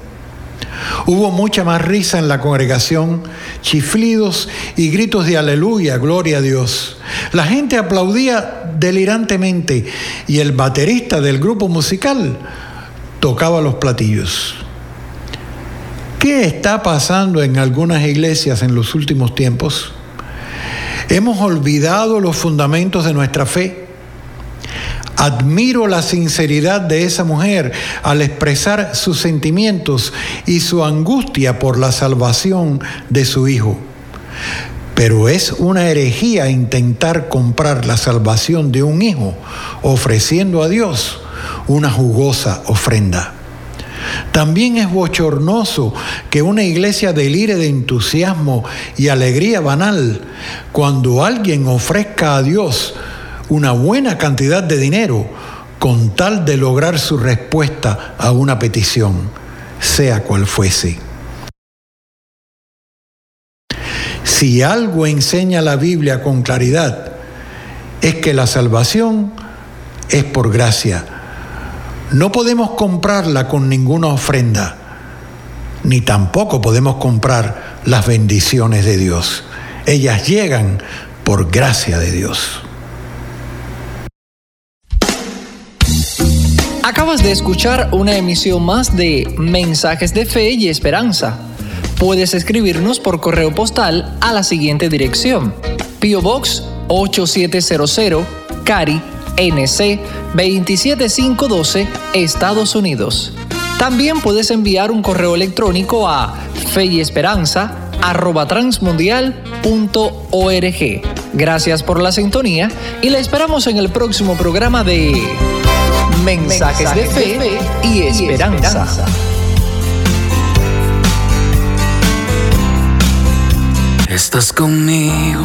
Hubo mucha más risa en la congregación, chiflidos y gritos de aleluya, gloria a Dios. La gente aplaudía delirantemente y el baterista del grupo musical tocaba los platillos. ¿Qué está pasando en algunas iglesias en los últimos tiempos? Hemos olvidado los fundamentos de nuestra fe. Admiro la sinceridad de esa mujer al expresar sus sentimientos y su angustia por la salvación de su hijo. Pero es una herejía intentar comprar la salvación de un hijo ofreciendo a Dios una jugosa ofrenda. También es bochornoso que una iglesia delire de entusiasmo y alegría banal cuando alguien ofrezca a Dios una buena cantidad de dinero con tal de lograr su respuesta a una petición, sea cual fuese. Si algo enseña la Biblia con claridad, es que la salvación es por gracia. No podemos comprarla con ninguna ofrenda, ni tampoco podemos comprar las bendiciones de Dios. Ellas llegan por gracia de Dios. Acabas de escuchar una emisión más de Mensajes de Fe y Esperanza. Puedes escribirnos por correo postal a la siguiente dirección: P.O. Box 8700, Cary, NC 27512, Estados Unidos. También puedes enviar un correo electrónico a feyesperanza@transmundial.org. Gracias por la sintonía y la esperamos en el próximo programa de Mensajes de Fe y Esperanza. Estás conmigo.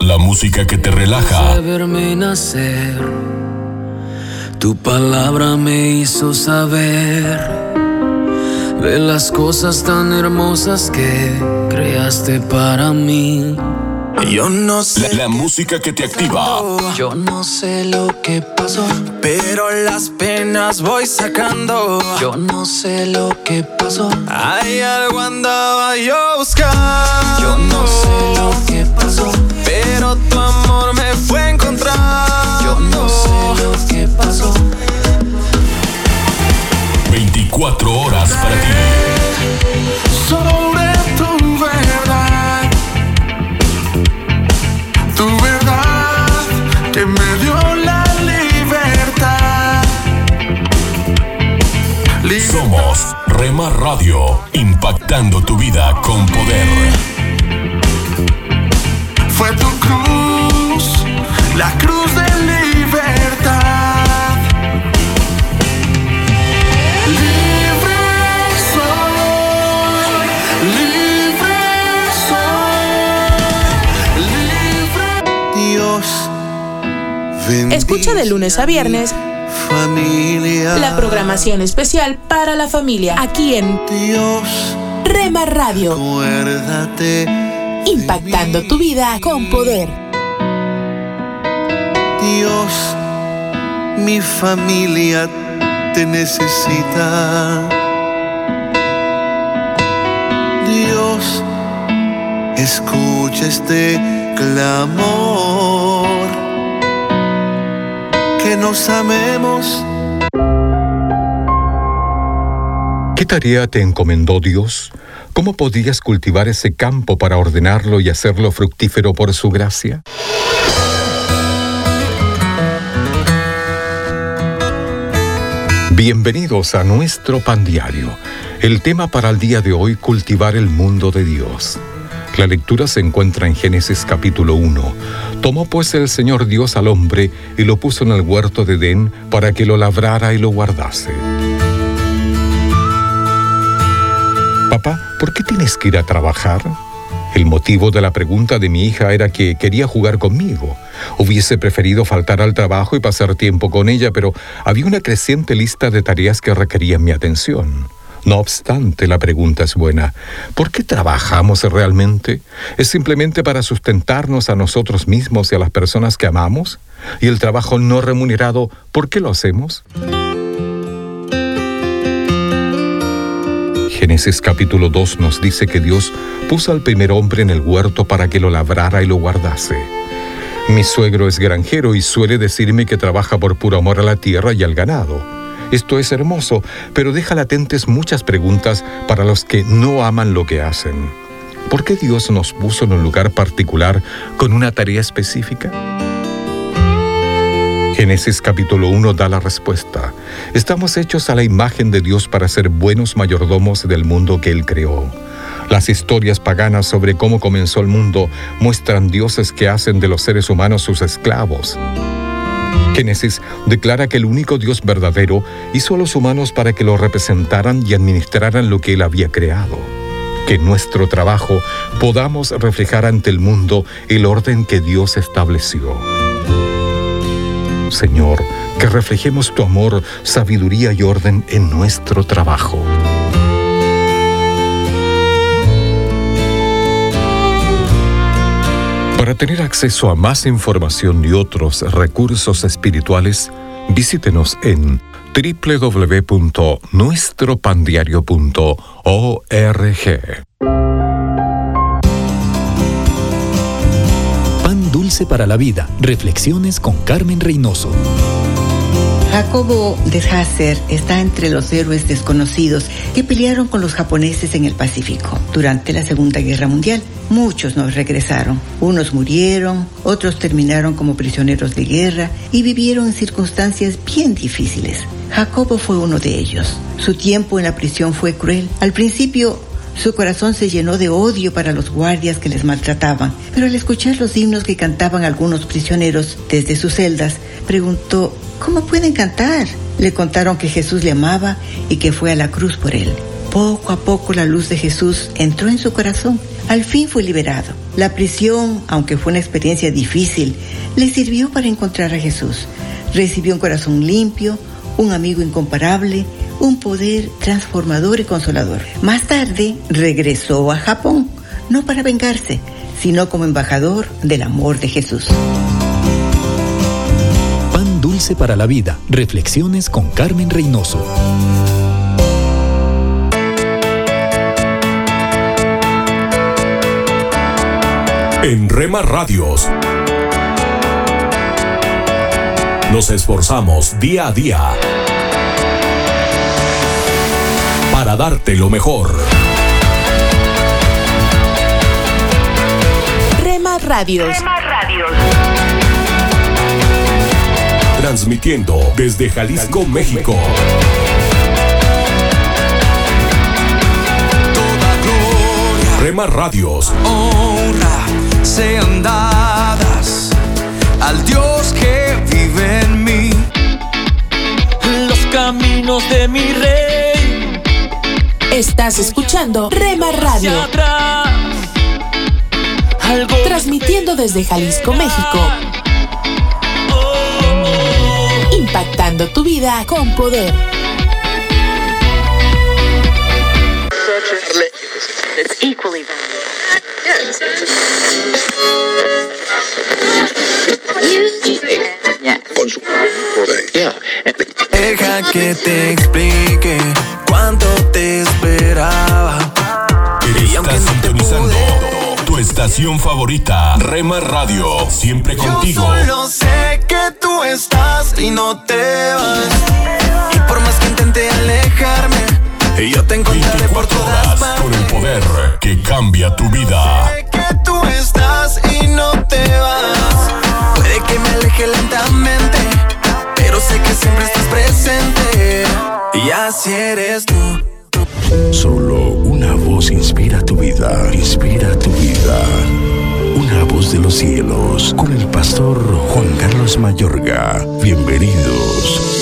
La música que te relaja. Saberme nacer. Tu palabra me hizo saber de las cosas tan hermosas que creaste para mí. Yo no sé la música que te activa. Yo no sé lo que pasó, pero las penas voy sacando. Yo no sé lo que pasó, hay algo andaba yo buscando. Yo no sé lo que pasó, pero tu amor me fue encontrando. Yo no sé lo que pasó. 24 horas para ti. Sobre tu verdad. Tu verdad que me dio la libertad. Somos Rhema Radio, impactando tu vida con poder. Fue tu cruz, la cruz de libertad. Escucha de lunes a viernes familia, la programación especial para la familia aquí en Dios, Rhema Radio. Impactando tu vida con poder. Dios, mi familia te necesita. Dios, escucha este clamor. Que nos amemos. ¿Qué tarea te encomendó Dios? ¿Cómo podías cultivar ese campo para ordenarlo y hacerlo fructífero por su gracia? Bienvenidos a nuestro Pan Diario. El tema para el día de hoy: cultivar el mundo de Dios. La lectura se encuentra en Génesis capítulo 1. Tomó pues el Señor Dios al hombre y lo puso en el huerto de Edén para que lo labrara y lo guardase. Papá, ¿por qué tienes que ir a trabajar? El motivo de la pregunta de mi hija era que quería jugar conmigo. Hubiese preferido faltar al trabajo y pasar tiempo con ella, pero había una creciente lista de tareas que requerían mi atención. No obstante, la pregunta es buena. ¿Por qué trabajamos realmente? ¿Es simplemente para sustentarnos a nosotros mismos y a las personas que amamos? ¿Y el trabajo no remunerado, por qué lo hacemos? Génesis capítulo 2 nos dice que Dios puso al primer hombre en el huerto para que lo labrara y lo guardase. Mi suegro es granjero y suele decirme que trabaja por puro amor a la tierra y al ganado. Esto es hermoso, pero deja latentes muchas preguntas para los que no aman lo que hacen. ¿Por qué Dios nos puso en un lugar particular con una tarea específica? Génesis capítulo 1 da la respuesta. Estamos hechos a la imagen de Dios para ser buenos mayordomos del mundo que Él creó. Las historias paganas sobre cómo comenzó el mundo muestran dioses que hacen de los seres humanos sus esclavos. Génesis declara que el único Dios verdadero hizo a los humanos para que lo representaran y administraran lo que Él había creado. Que en nuestro trabajo podamos reflejar ante el mundo el orden que Dios estableció. Señor, que reflejemos tu amor, sabiduría y orden en nuestro trabajo. Para tener acceso a más información y otros recursos espirituales, visítenos en www.nuestropandiario.org. Dulce para la vida. Reflexiones con Carmen Reynoso. Jacobo de Hasser está entre los héroes desconocidos que pelearon con los japoneses en el Pacífico durante la Segunda Guerra Mundial. Muchos no regresaron. Unos murieron, otros terminaron como prisioneros de guerra y vivieron en circunstancias bien difíciles. Jacobo fue uno de ellos. Su tiempo en la prisión fue cruel. Al principio, su corazón se llenó de odio para los guardias que les maltrataban, pero al escuchar los himnos que cantaban algunos prisioneros desde sus celdas, preguntó, ¿cómo pueden cantar? Le contaron que Jesús le amaba y que fue a la cruz por él. Poco a poco la luz de Jesús entró en su corazón. Al fin fue liberado. La prisión, aunque fue una experiencia difícil, le sirvió para encontrar a Jesús. Recibió un corazón limpio, un amigo incomparable, un poder transformador y consolador. Más tarde regresó a Japón, no para vengarse, sino como embajador del amor de Jesús. Pan dulce para la vida. Reflexiones con Carmen Reynoso. En Rhema Radios nos esforzamos día a día para darte lo mejor. Rhema Radios. Transmitiendo desde Jalisco, México. Toda gloria. Rhema Radios. Honra sean dadas al Dios que vive en mí. Los caminos de mi rey. Estás escuchando Rhema Radio, transmitiendo desde Jalisco, México, impactando tu vida con poder. Deja que te explique cuánto te esperaba. Y aunque estás sintonizando tu estación favorita, Rhema Radio, siempre contigo. Yo solo sé que tú estás y no te vas. Y por más que intenté alejarme, yo te encontraré por todas partes. Con el poder que cambia tu vida. Sé que tú estás y no te vas. Puede que me aleje lentamente, pero sé que siempre estás presente. Y así eres tú. Solo una voz inspira tu vida, inspira tu vida. Una voz de los cielos, con el pastor Juan Carlos Mayorga. Bienvenidos.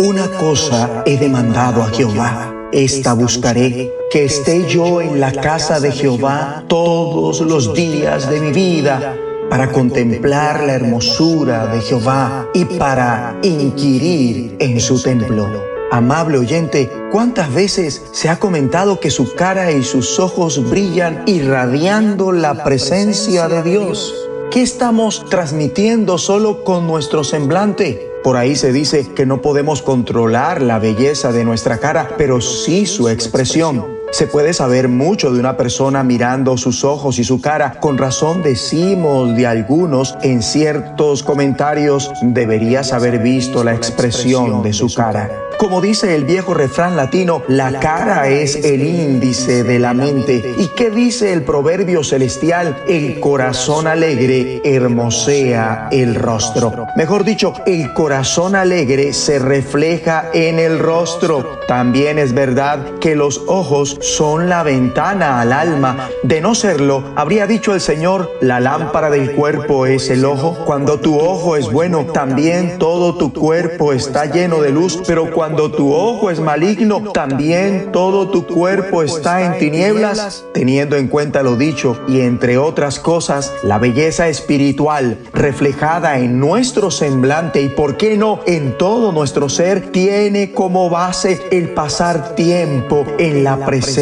Una cosa he demandado a Jehová, esta buscaré, que esté yo en la casa de Jehová todos los días de mi vida, para contemplar la hermosura de Jehová y para inquirir en su templo. Amable oyente, ¿cuántas veces se ha comentado que su cara y sus ojos brillan irradiando la presencia de Dios? ¿Qué estamos transmitiendo solo con nuestro semblante? Por ahí se dice que no podemos controlar la belleza de nuestra cara, pero sí su expresión. Se puede saber mucho de una persona mirando sus ojos y su cara. Con razón decimos de algunos en ciertos comentarios, deberías haber visto la expresión de su cara. Como dice el viejo refrán latino, la cara es el índice de la mente. ¿Y qué dice el proverbio celestial? El corazón alegre hermosea el rostro. Mejor dicho, el corazón alegre se refleja en el rostro. También es verdad que los ojos son la ventana al alma. De no serlo, habría dicho el Señor, la lámpara del cuerpo es el ojo. Cuando tu ojo es bueno, también todo tu cuerpo está lleno de luz, pero cuando tu ojo es maligno, también todo tu cuerpo está en tinieblas. Teniendo en cuenta lo dicho y entre otras cosas, la belleza espiritual reflejada en nuestro semblante y, ¿por qué no?, en todo nuestro ser, tiene como base el pasar tiempo en la presencia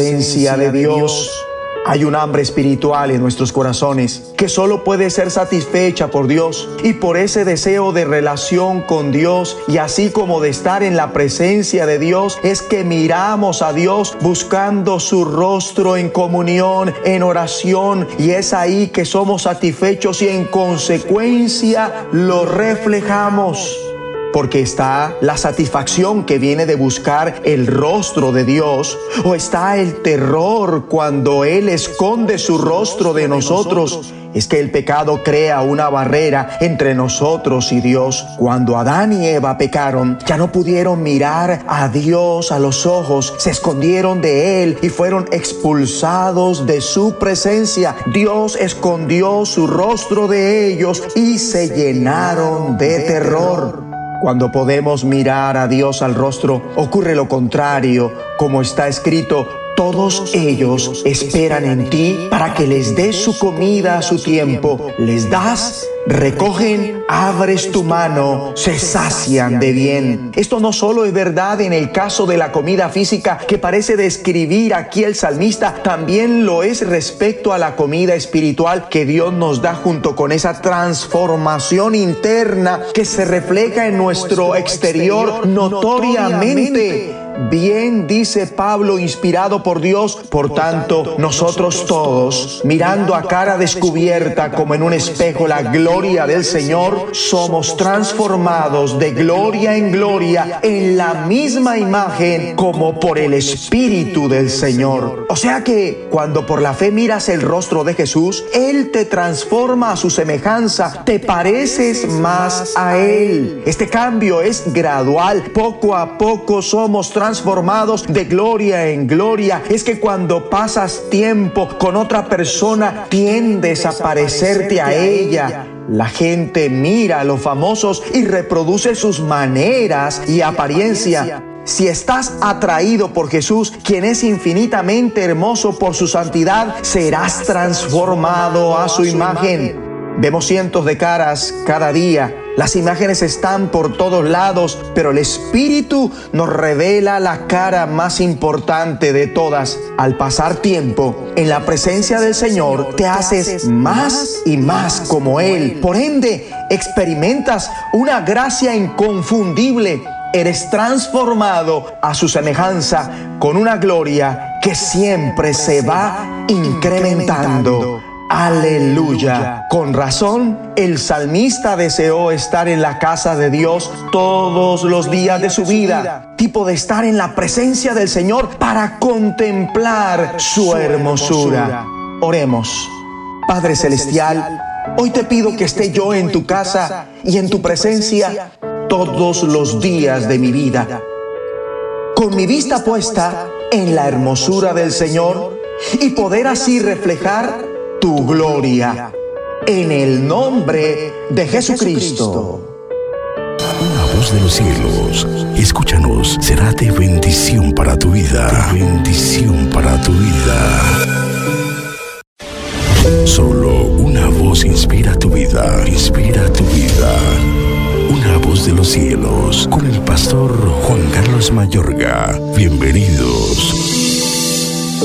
de Dios. Hay un hambre espiritual en nuestros corazones que solo puede ser satisfecha por Dios, y por ese deseo de relación con Dios y así como de estar en la presencia de Dios es que miramos a Dios buscando su rostro en comunión, en oración, y es ahí que somos satisfechos y en consecuencia lo reflejamos. Porque está la satisfacción que viene de buscar el rostro de Dios, o está el terror cuando Él esconde su rostro de nosotros. Es que el pecado crea una barrera entre nosotros y Dios. Cuando Adán y Eva pecaron, ya no pudieron mirar a Dios a los ojos, se escondieron de Él y fueron expulsados de su presencia. Dios escondió su rostro de ellos y se llenaron de terror. Cuando podemos mirar a Dios al rostro, ocurre lo contrario, como está escrito, todos ellos esperan en ti para que les des su comida a su tiempo. Les das, recogen, abres tu mano, se sacian de bien. Esto no solo es verdad en el caso de la comida física que parece describir aquí el salmista, también lo es respecto a la comida espiritual que Dios nos da junto con esa transformación interna que se refleja en nuestro exterior notoriamente. Bien dice Pablo, inspirado por Dios, por tanto, nosotros todos, mirando a cara descubierta como en un espejo la gloria del Señor, somos transformados de gloria en gloria en la misma imagen como por el Espíritu del Señor. O sea que cuando por la fe miras el rostro de Jesús, Él te transforma a su semejanza, te pareces más a Él. Este cambio es gradual, poco a poco somos transformados de gloria en gloria. Es que cuando pasas tiempo con otra persona, tiendes a parecerte a ella. La gente mira a los famosos y reproduce sus maneras y apariencia. Si estás atraído por Jesús, quien es infinitamente hermoso por su santidad, serás transformado a su imagen. Vemos cientos de caras cada día. Las imágenes están por todos lados, pero el Espíritu nos revela la cara más importante de todas. Al pasar tiempo en la presencia del Señor, te haces más y más como Él. Por ende, experimentas una gracia inconfundible. Eres transformado a su semejanza con una gloria que siempre se va incrementando. ¡Aleluya! Con razón, el salmista deseó estar en la casa de Dios todos los días de su vida, tipo de estar en la presencia del Señor para contemplar su hermosura. Oremos. Padre Celestial, hoy te pido que esté yo en tu casa y en tu presencia todos los días de mi vida, con mi vista puesta en la hermosura del Señor y poder así reflejar tu gloria, en el nombre de Jesucristo. voz de los cielos. Escúchanos, será de bendición para tu vida. De bendición para tu vida. Solo una voz inspira tu vida. Inspira tu vida. Una voz de los cielos, con el pastor Juan Carlos Mayorga. Bienvenidos.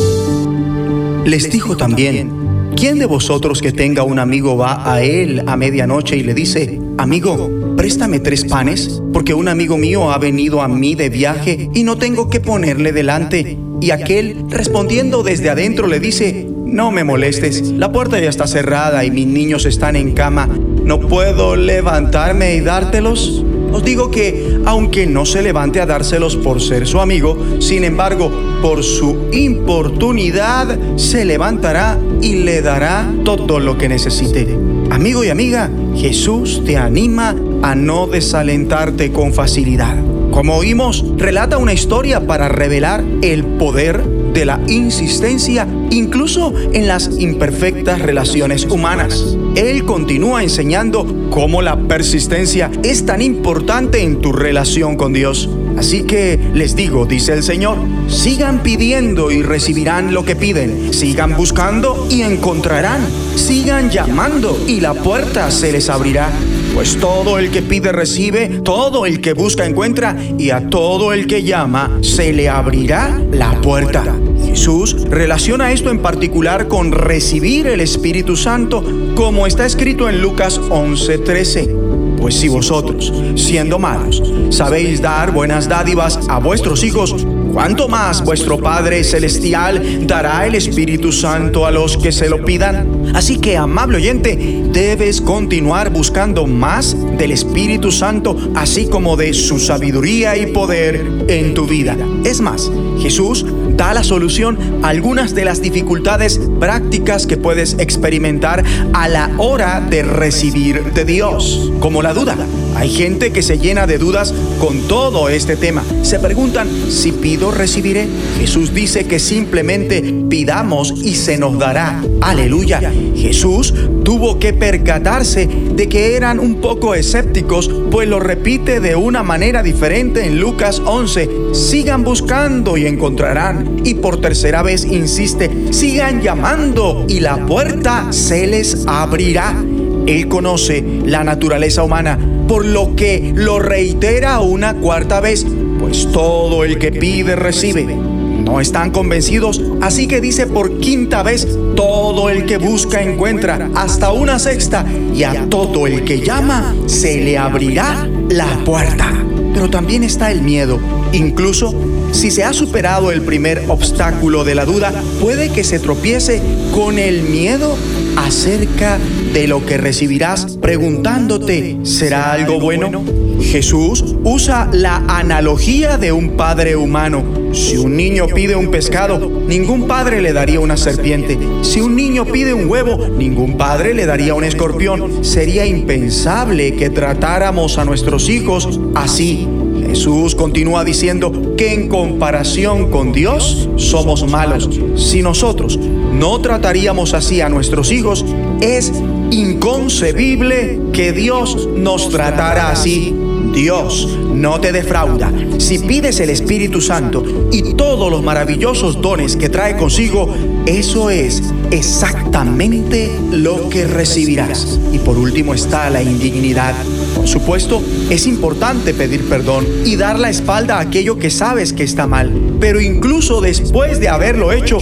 Les dijo también: ¿quién de vosotros que tenga un amigo va a él a medianoche y le dice: amigo, préstame 3 panes, porque un amigo mío ha venido a mí de viaje y no tengo que ponerle delante? Y aquel, respondiendo desde adentro, le dice: no me molestes, la puerta ya está cerrada y mis niños están en cama. ¿No puedo levantarme y dártelos? Os digo que, aunque no se levante a dárselos por ser su amigo, sin embargo, por su importunidad se levantará y le dará todo lo que necesite. Amigo y amiga, Jesús te anima a no desalentarte con facilidad. Como oímos, relata una historia para revelar el poder de la insistencia, incluso en las imperfectas relaciones humanas. Él continúa enseñando cómo la persistencia es tan importante en tu relación con Dios. Así que les digo, dice el Señor, sigan pidiendo y recibirán lo que piden. Sigan buscando y encontrarán. Sigan llamando y la puerta se les abrirá. Pues todo el que pide recibe, todo el que busca encuentra, y a todo el que llama se le abrirá la puerta. Jesús relaciona esto en particular con recibir el Espíritu Santo, como está escrito en Lucas 11:13. Pues si vosotros, siendo malos, sabéis dar buenas dádivas a vuestros hijos, ¿cuánto más vuestro Padre Celestial dará el Espíritu Santo a los que se lo pidan? Así que, amable oyente, debes continuar buscando más del Espíritu Santo, así como de su sabiduría y poder en tu vida. Es más, Jesús da la solución a algunas de las dificultades prácticas que puedes experimentar a la hora de recibir de Dios, como la duda. Hay gente que se llena de dudas con todo este tema. Se preguntan: si pido, recibiré. Jesús dice que simplemente pidamos y se nos dará. Aleluya. Jesús tuvo que percatarse de que eran un poco escépticos, pues lo repite de una manera diferente en Lucas 11. Sigan buscando y encontrarán. Y por tercera vez insiste: sigan llamando y la puerta se les abrirá. Él conoce la naturaleza humana, por lo que lo reitera una 4ª vez, pues todo el que pide recibe. No están convencidos, así que dice por 5ª vez, todo el que busca encuentra, hasta una 6ª, y a todo el que llama se le abrirá la puerta. Pero también está el miedo. Incluso si se ha superado el primer obstáculo de la duda, puede que se tropiece con el miedo acerca de lo que recibirás, preguntándote: ¿será algo bueno? Jesús usa la analogía de un padre humano. Si un niño pide un pescado, ningún padre le daría una serpiente. Si un niño pide un huevo, ningún padre le daría un escorpión. Sería impensable que tratáramos a nuestros hijos así. Jesús continúa diciendo que en comparación con Dios somos malos. Si nosotros no trataríamos así a nuestros hijos, es inconcebible que Dios nos tratara así. Dios no te defrauda. Si pides el Espíritu Santo y todos los maravillosos dones que trae consigo, eso es exactamente lo que recibirás. Y por último está la indignidad. Por supuesto, es importante pedir perdón y dar la espalda a aquello que sabes que está mal. Pero incluso después de haberlo hecho,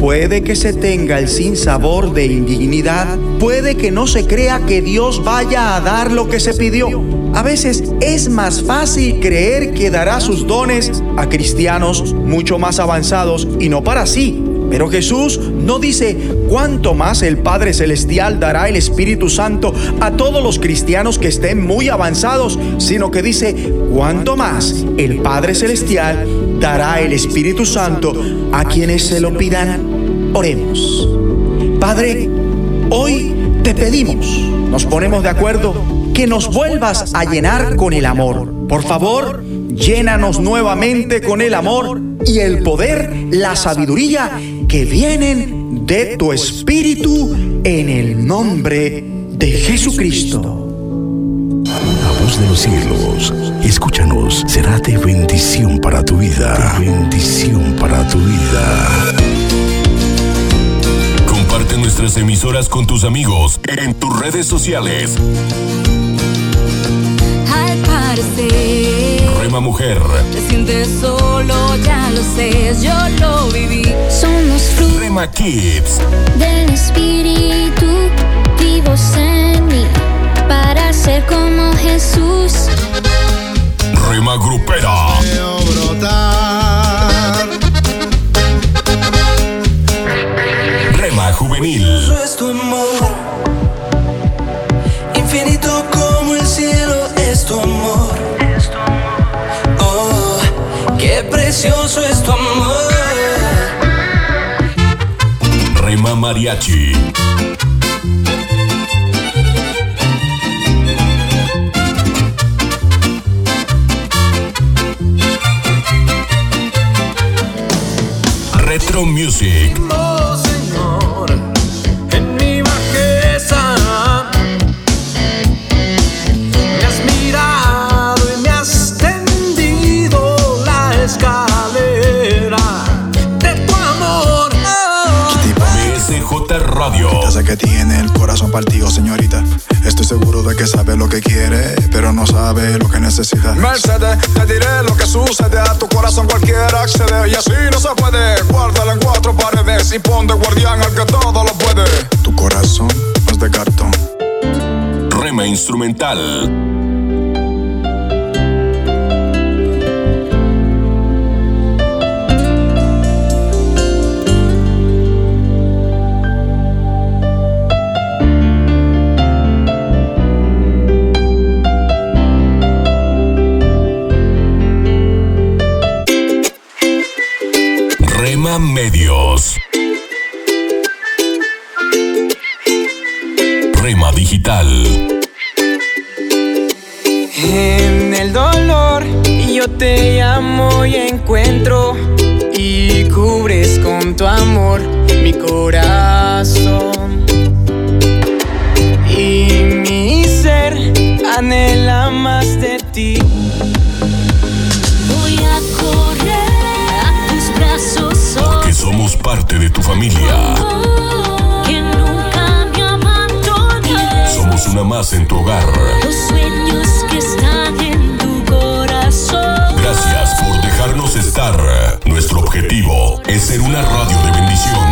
puede que se tenga el sinsabor de indignidad. Puede que no se crea que Dios vaya a dar lo que se pidió. A veces es más fácil creer que dará sus dones a cristianos mucho más avanzados y no para sí. Pero Jesús no dice: ¿cuánto más el Padre Celestial dará el Espíritu Santo a todos los cristianos que estén muy avanzados?, sino que dice: ¿cuánto más el Padre Celestial dará el Espíritu Santo a quienes se lo pidan? Oremos. Padre, hoy te pedimos, nos ponemos de acuerdo, que nos vuelvas a llenar con el amor. Por favor, llénanos nuevamente con el amor y el poder, la sabiduría que vienen de tu Espíritu, en el nombre de Jesucristo. voz de los cielos. Escúchanos, será de bendición para tu vida. De bendición para tu vida. Comparte nuestras emisoras con tus amigos en tus redes sociales. Al parecer, Rhema Mujer. Te sientes solo, ya lo sé, yo lo viví. Somos frutos. Rhema Kids. Del Espíritu vivos en mí, para ser como Jesús. Rhema Grupera. Veo brotar. Rhema Juvenil. Es tu amor, infinito como el cielo. Es tu amor, oh, qué precioso es tu amor. Rhema Mariachi. Retro Music. Oh, Señor, en mi bajeza me has mirado y me has tendido la escalera de tu amor. BSJ Radio. Ya sé que tiene el corazón partido, señorita. Estoy seguro de que sabe lo que quiere, pero no sabe lo que necesita. Mercedes, te diré lo que sucede. A tu corazón cualquiera accede, y así no se puede. Guárdala en cuatro paredes y pon de guardián al que todo lo puede. Tu corazón no es de cartón. Rhema Instrumental. Medios. Rhema Digital. En el dolor yo te llamo y encuentro, y cubres con tu amor mi corazón, y mi ser anhela más de ti. Voy a correr a tus brazos. Porque somos parte de tu familia. Que nunca me abandones. Somos una más en tu hogar. Los sueños que están en tu corazón. Gracias por dejarnos estar. Nuestro objetivo es ser una radio de bendición.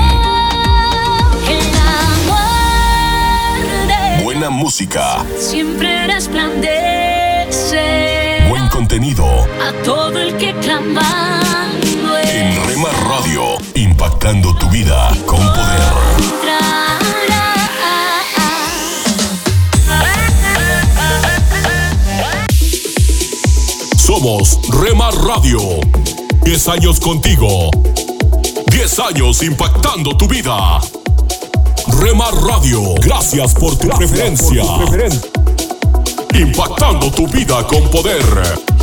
Buena música. Siempre resplandece. Buen contenido. A todo el que clama. En Rhema Radio, impactando tu vida con poder. Somos Rhema Radio. 10 años contigo. 10 años impactando tu vida. Rhema Radio. Gracias por tu preferencia. Impactando tu vida con poder.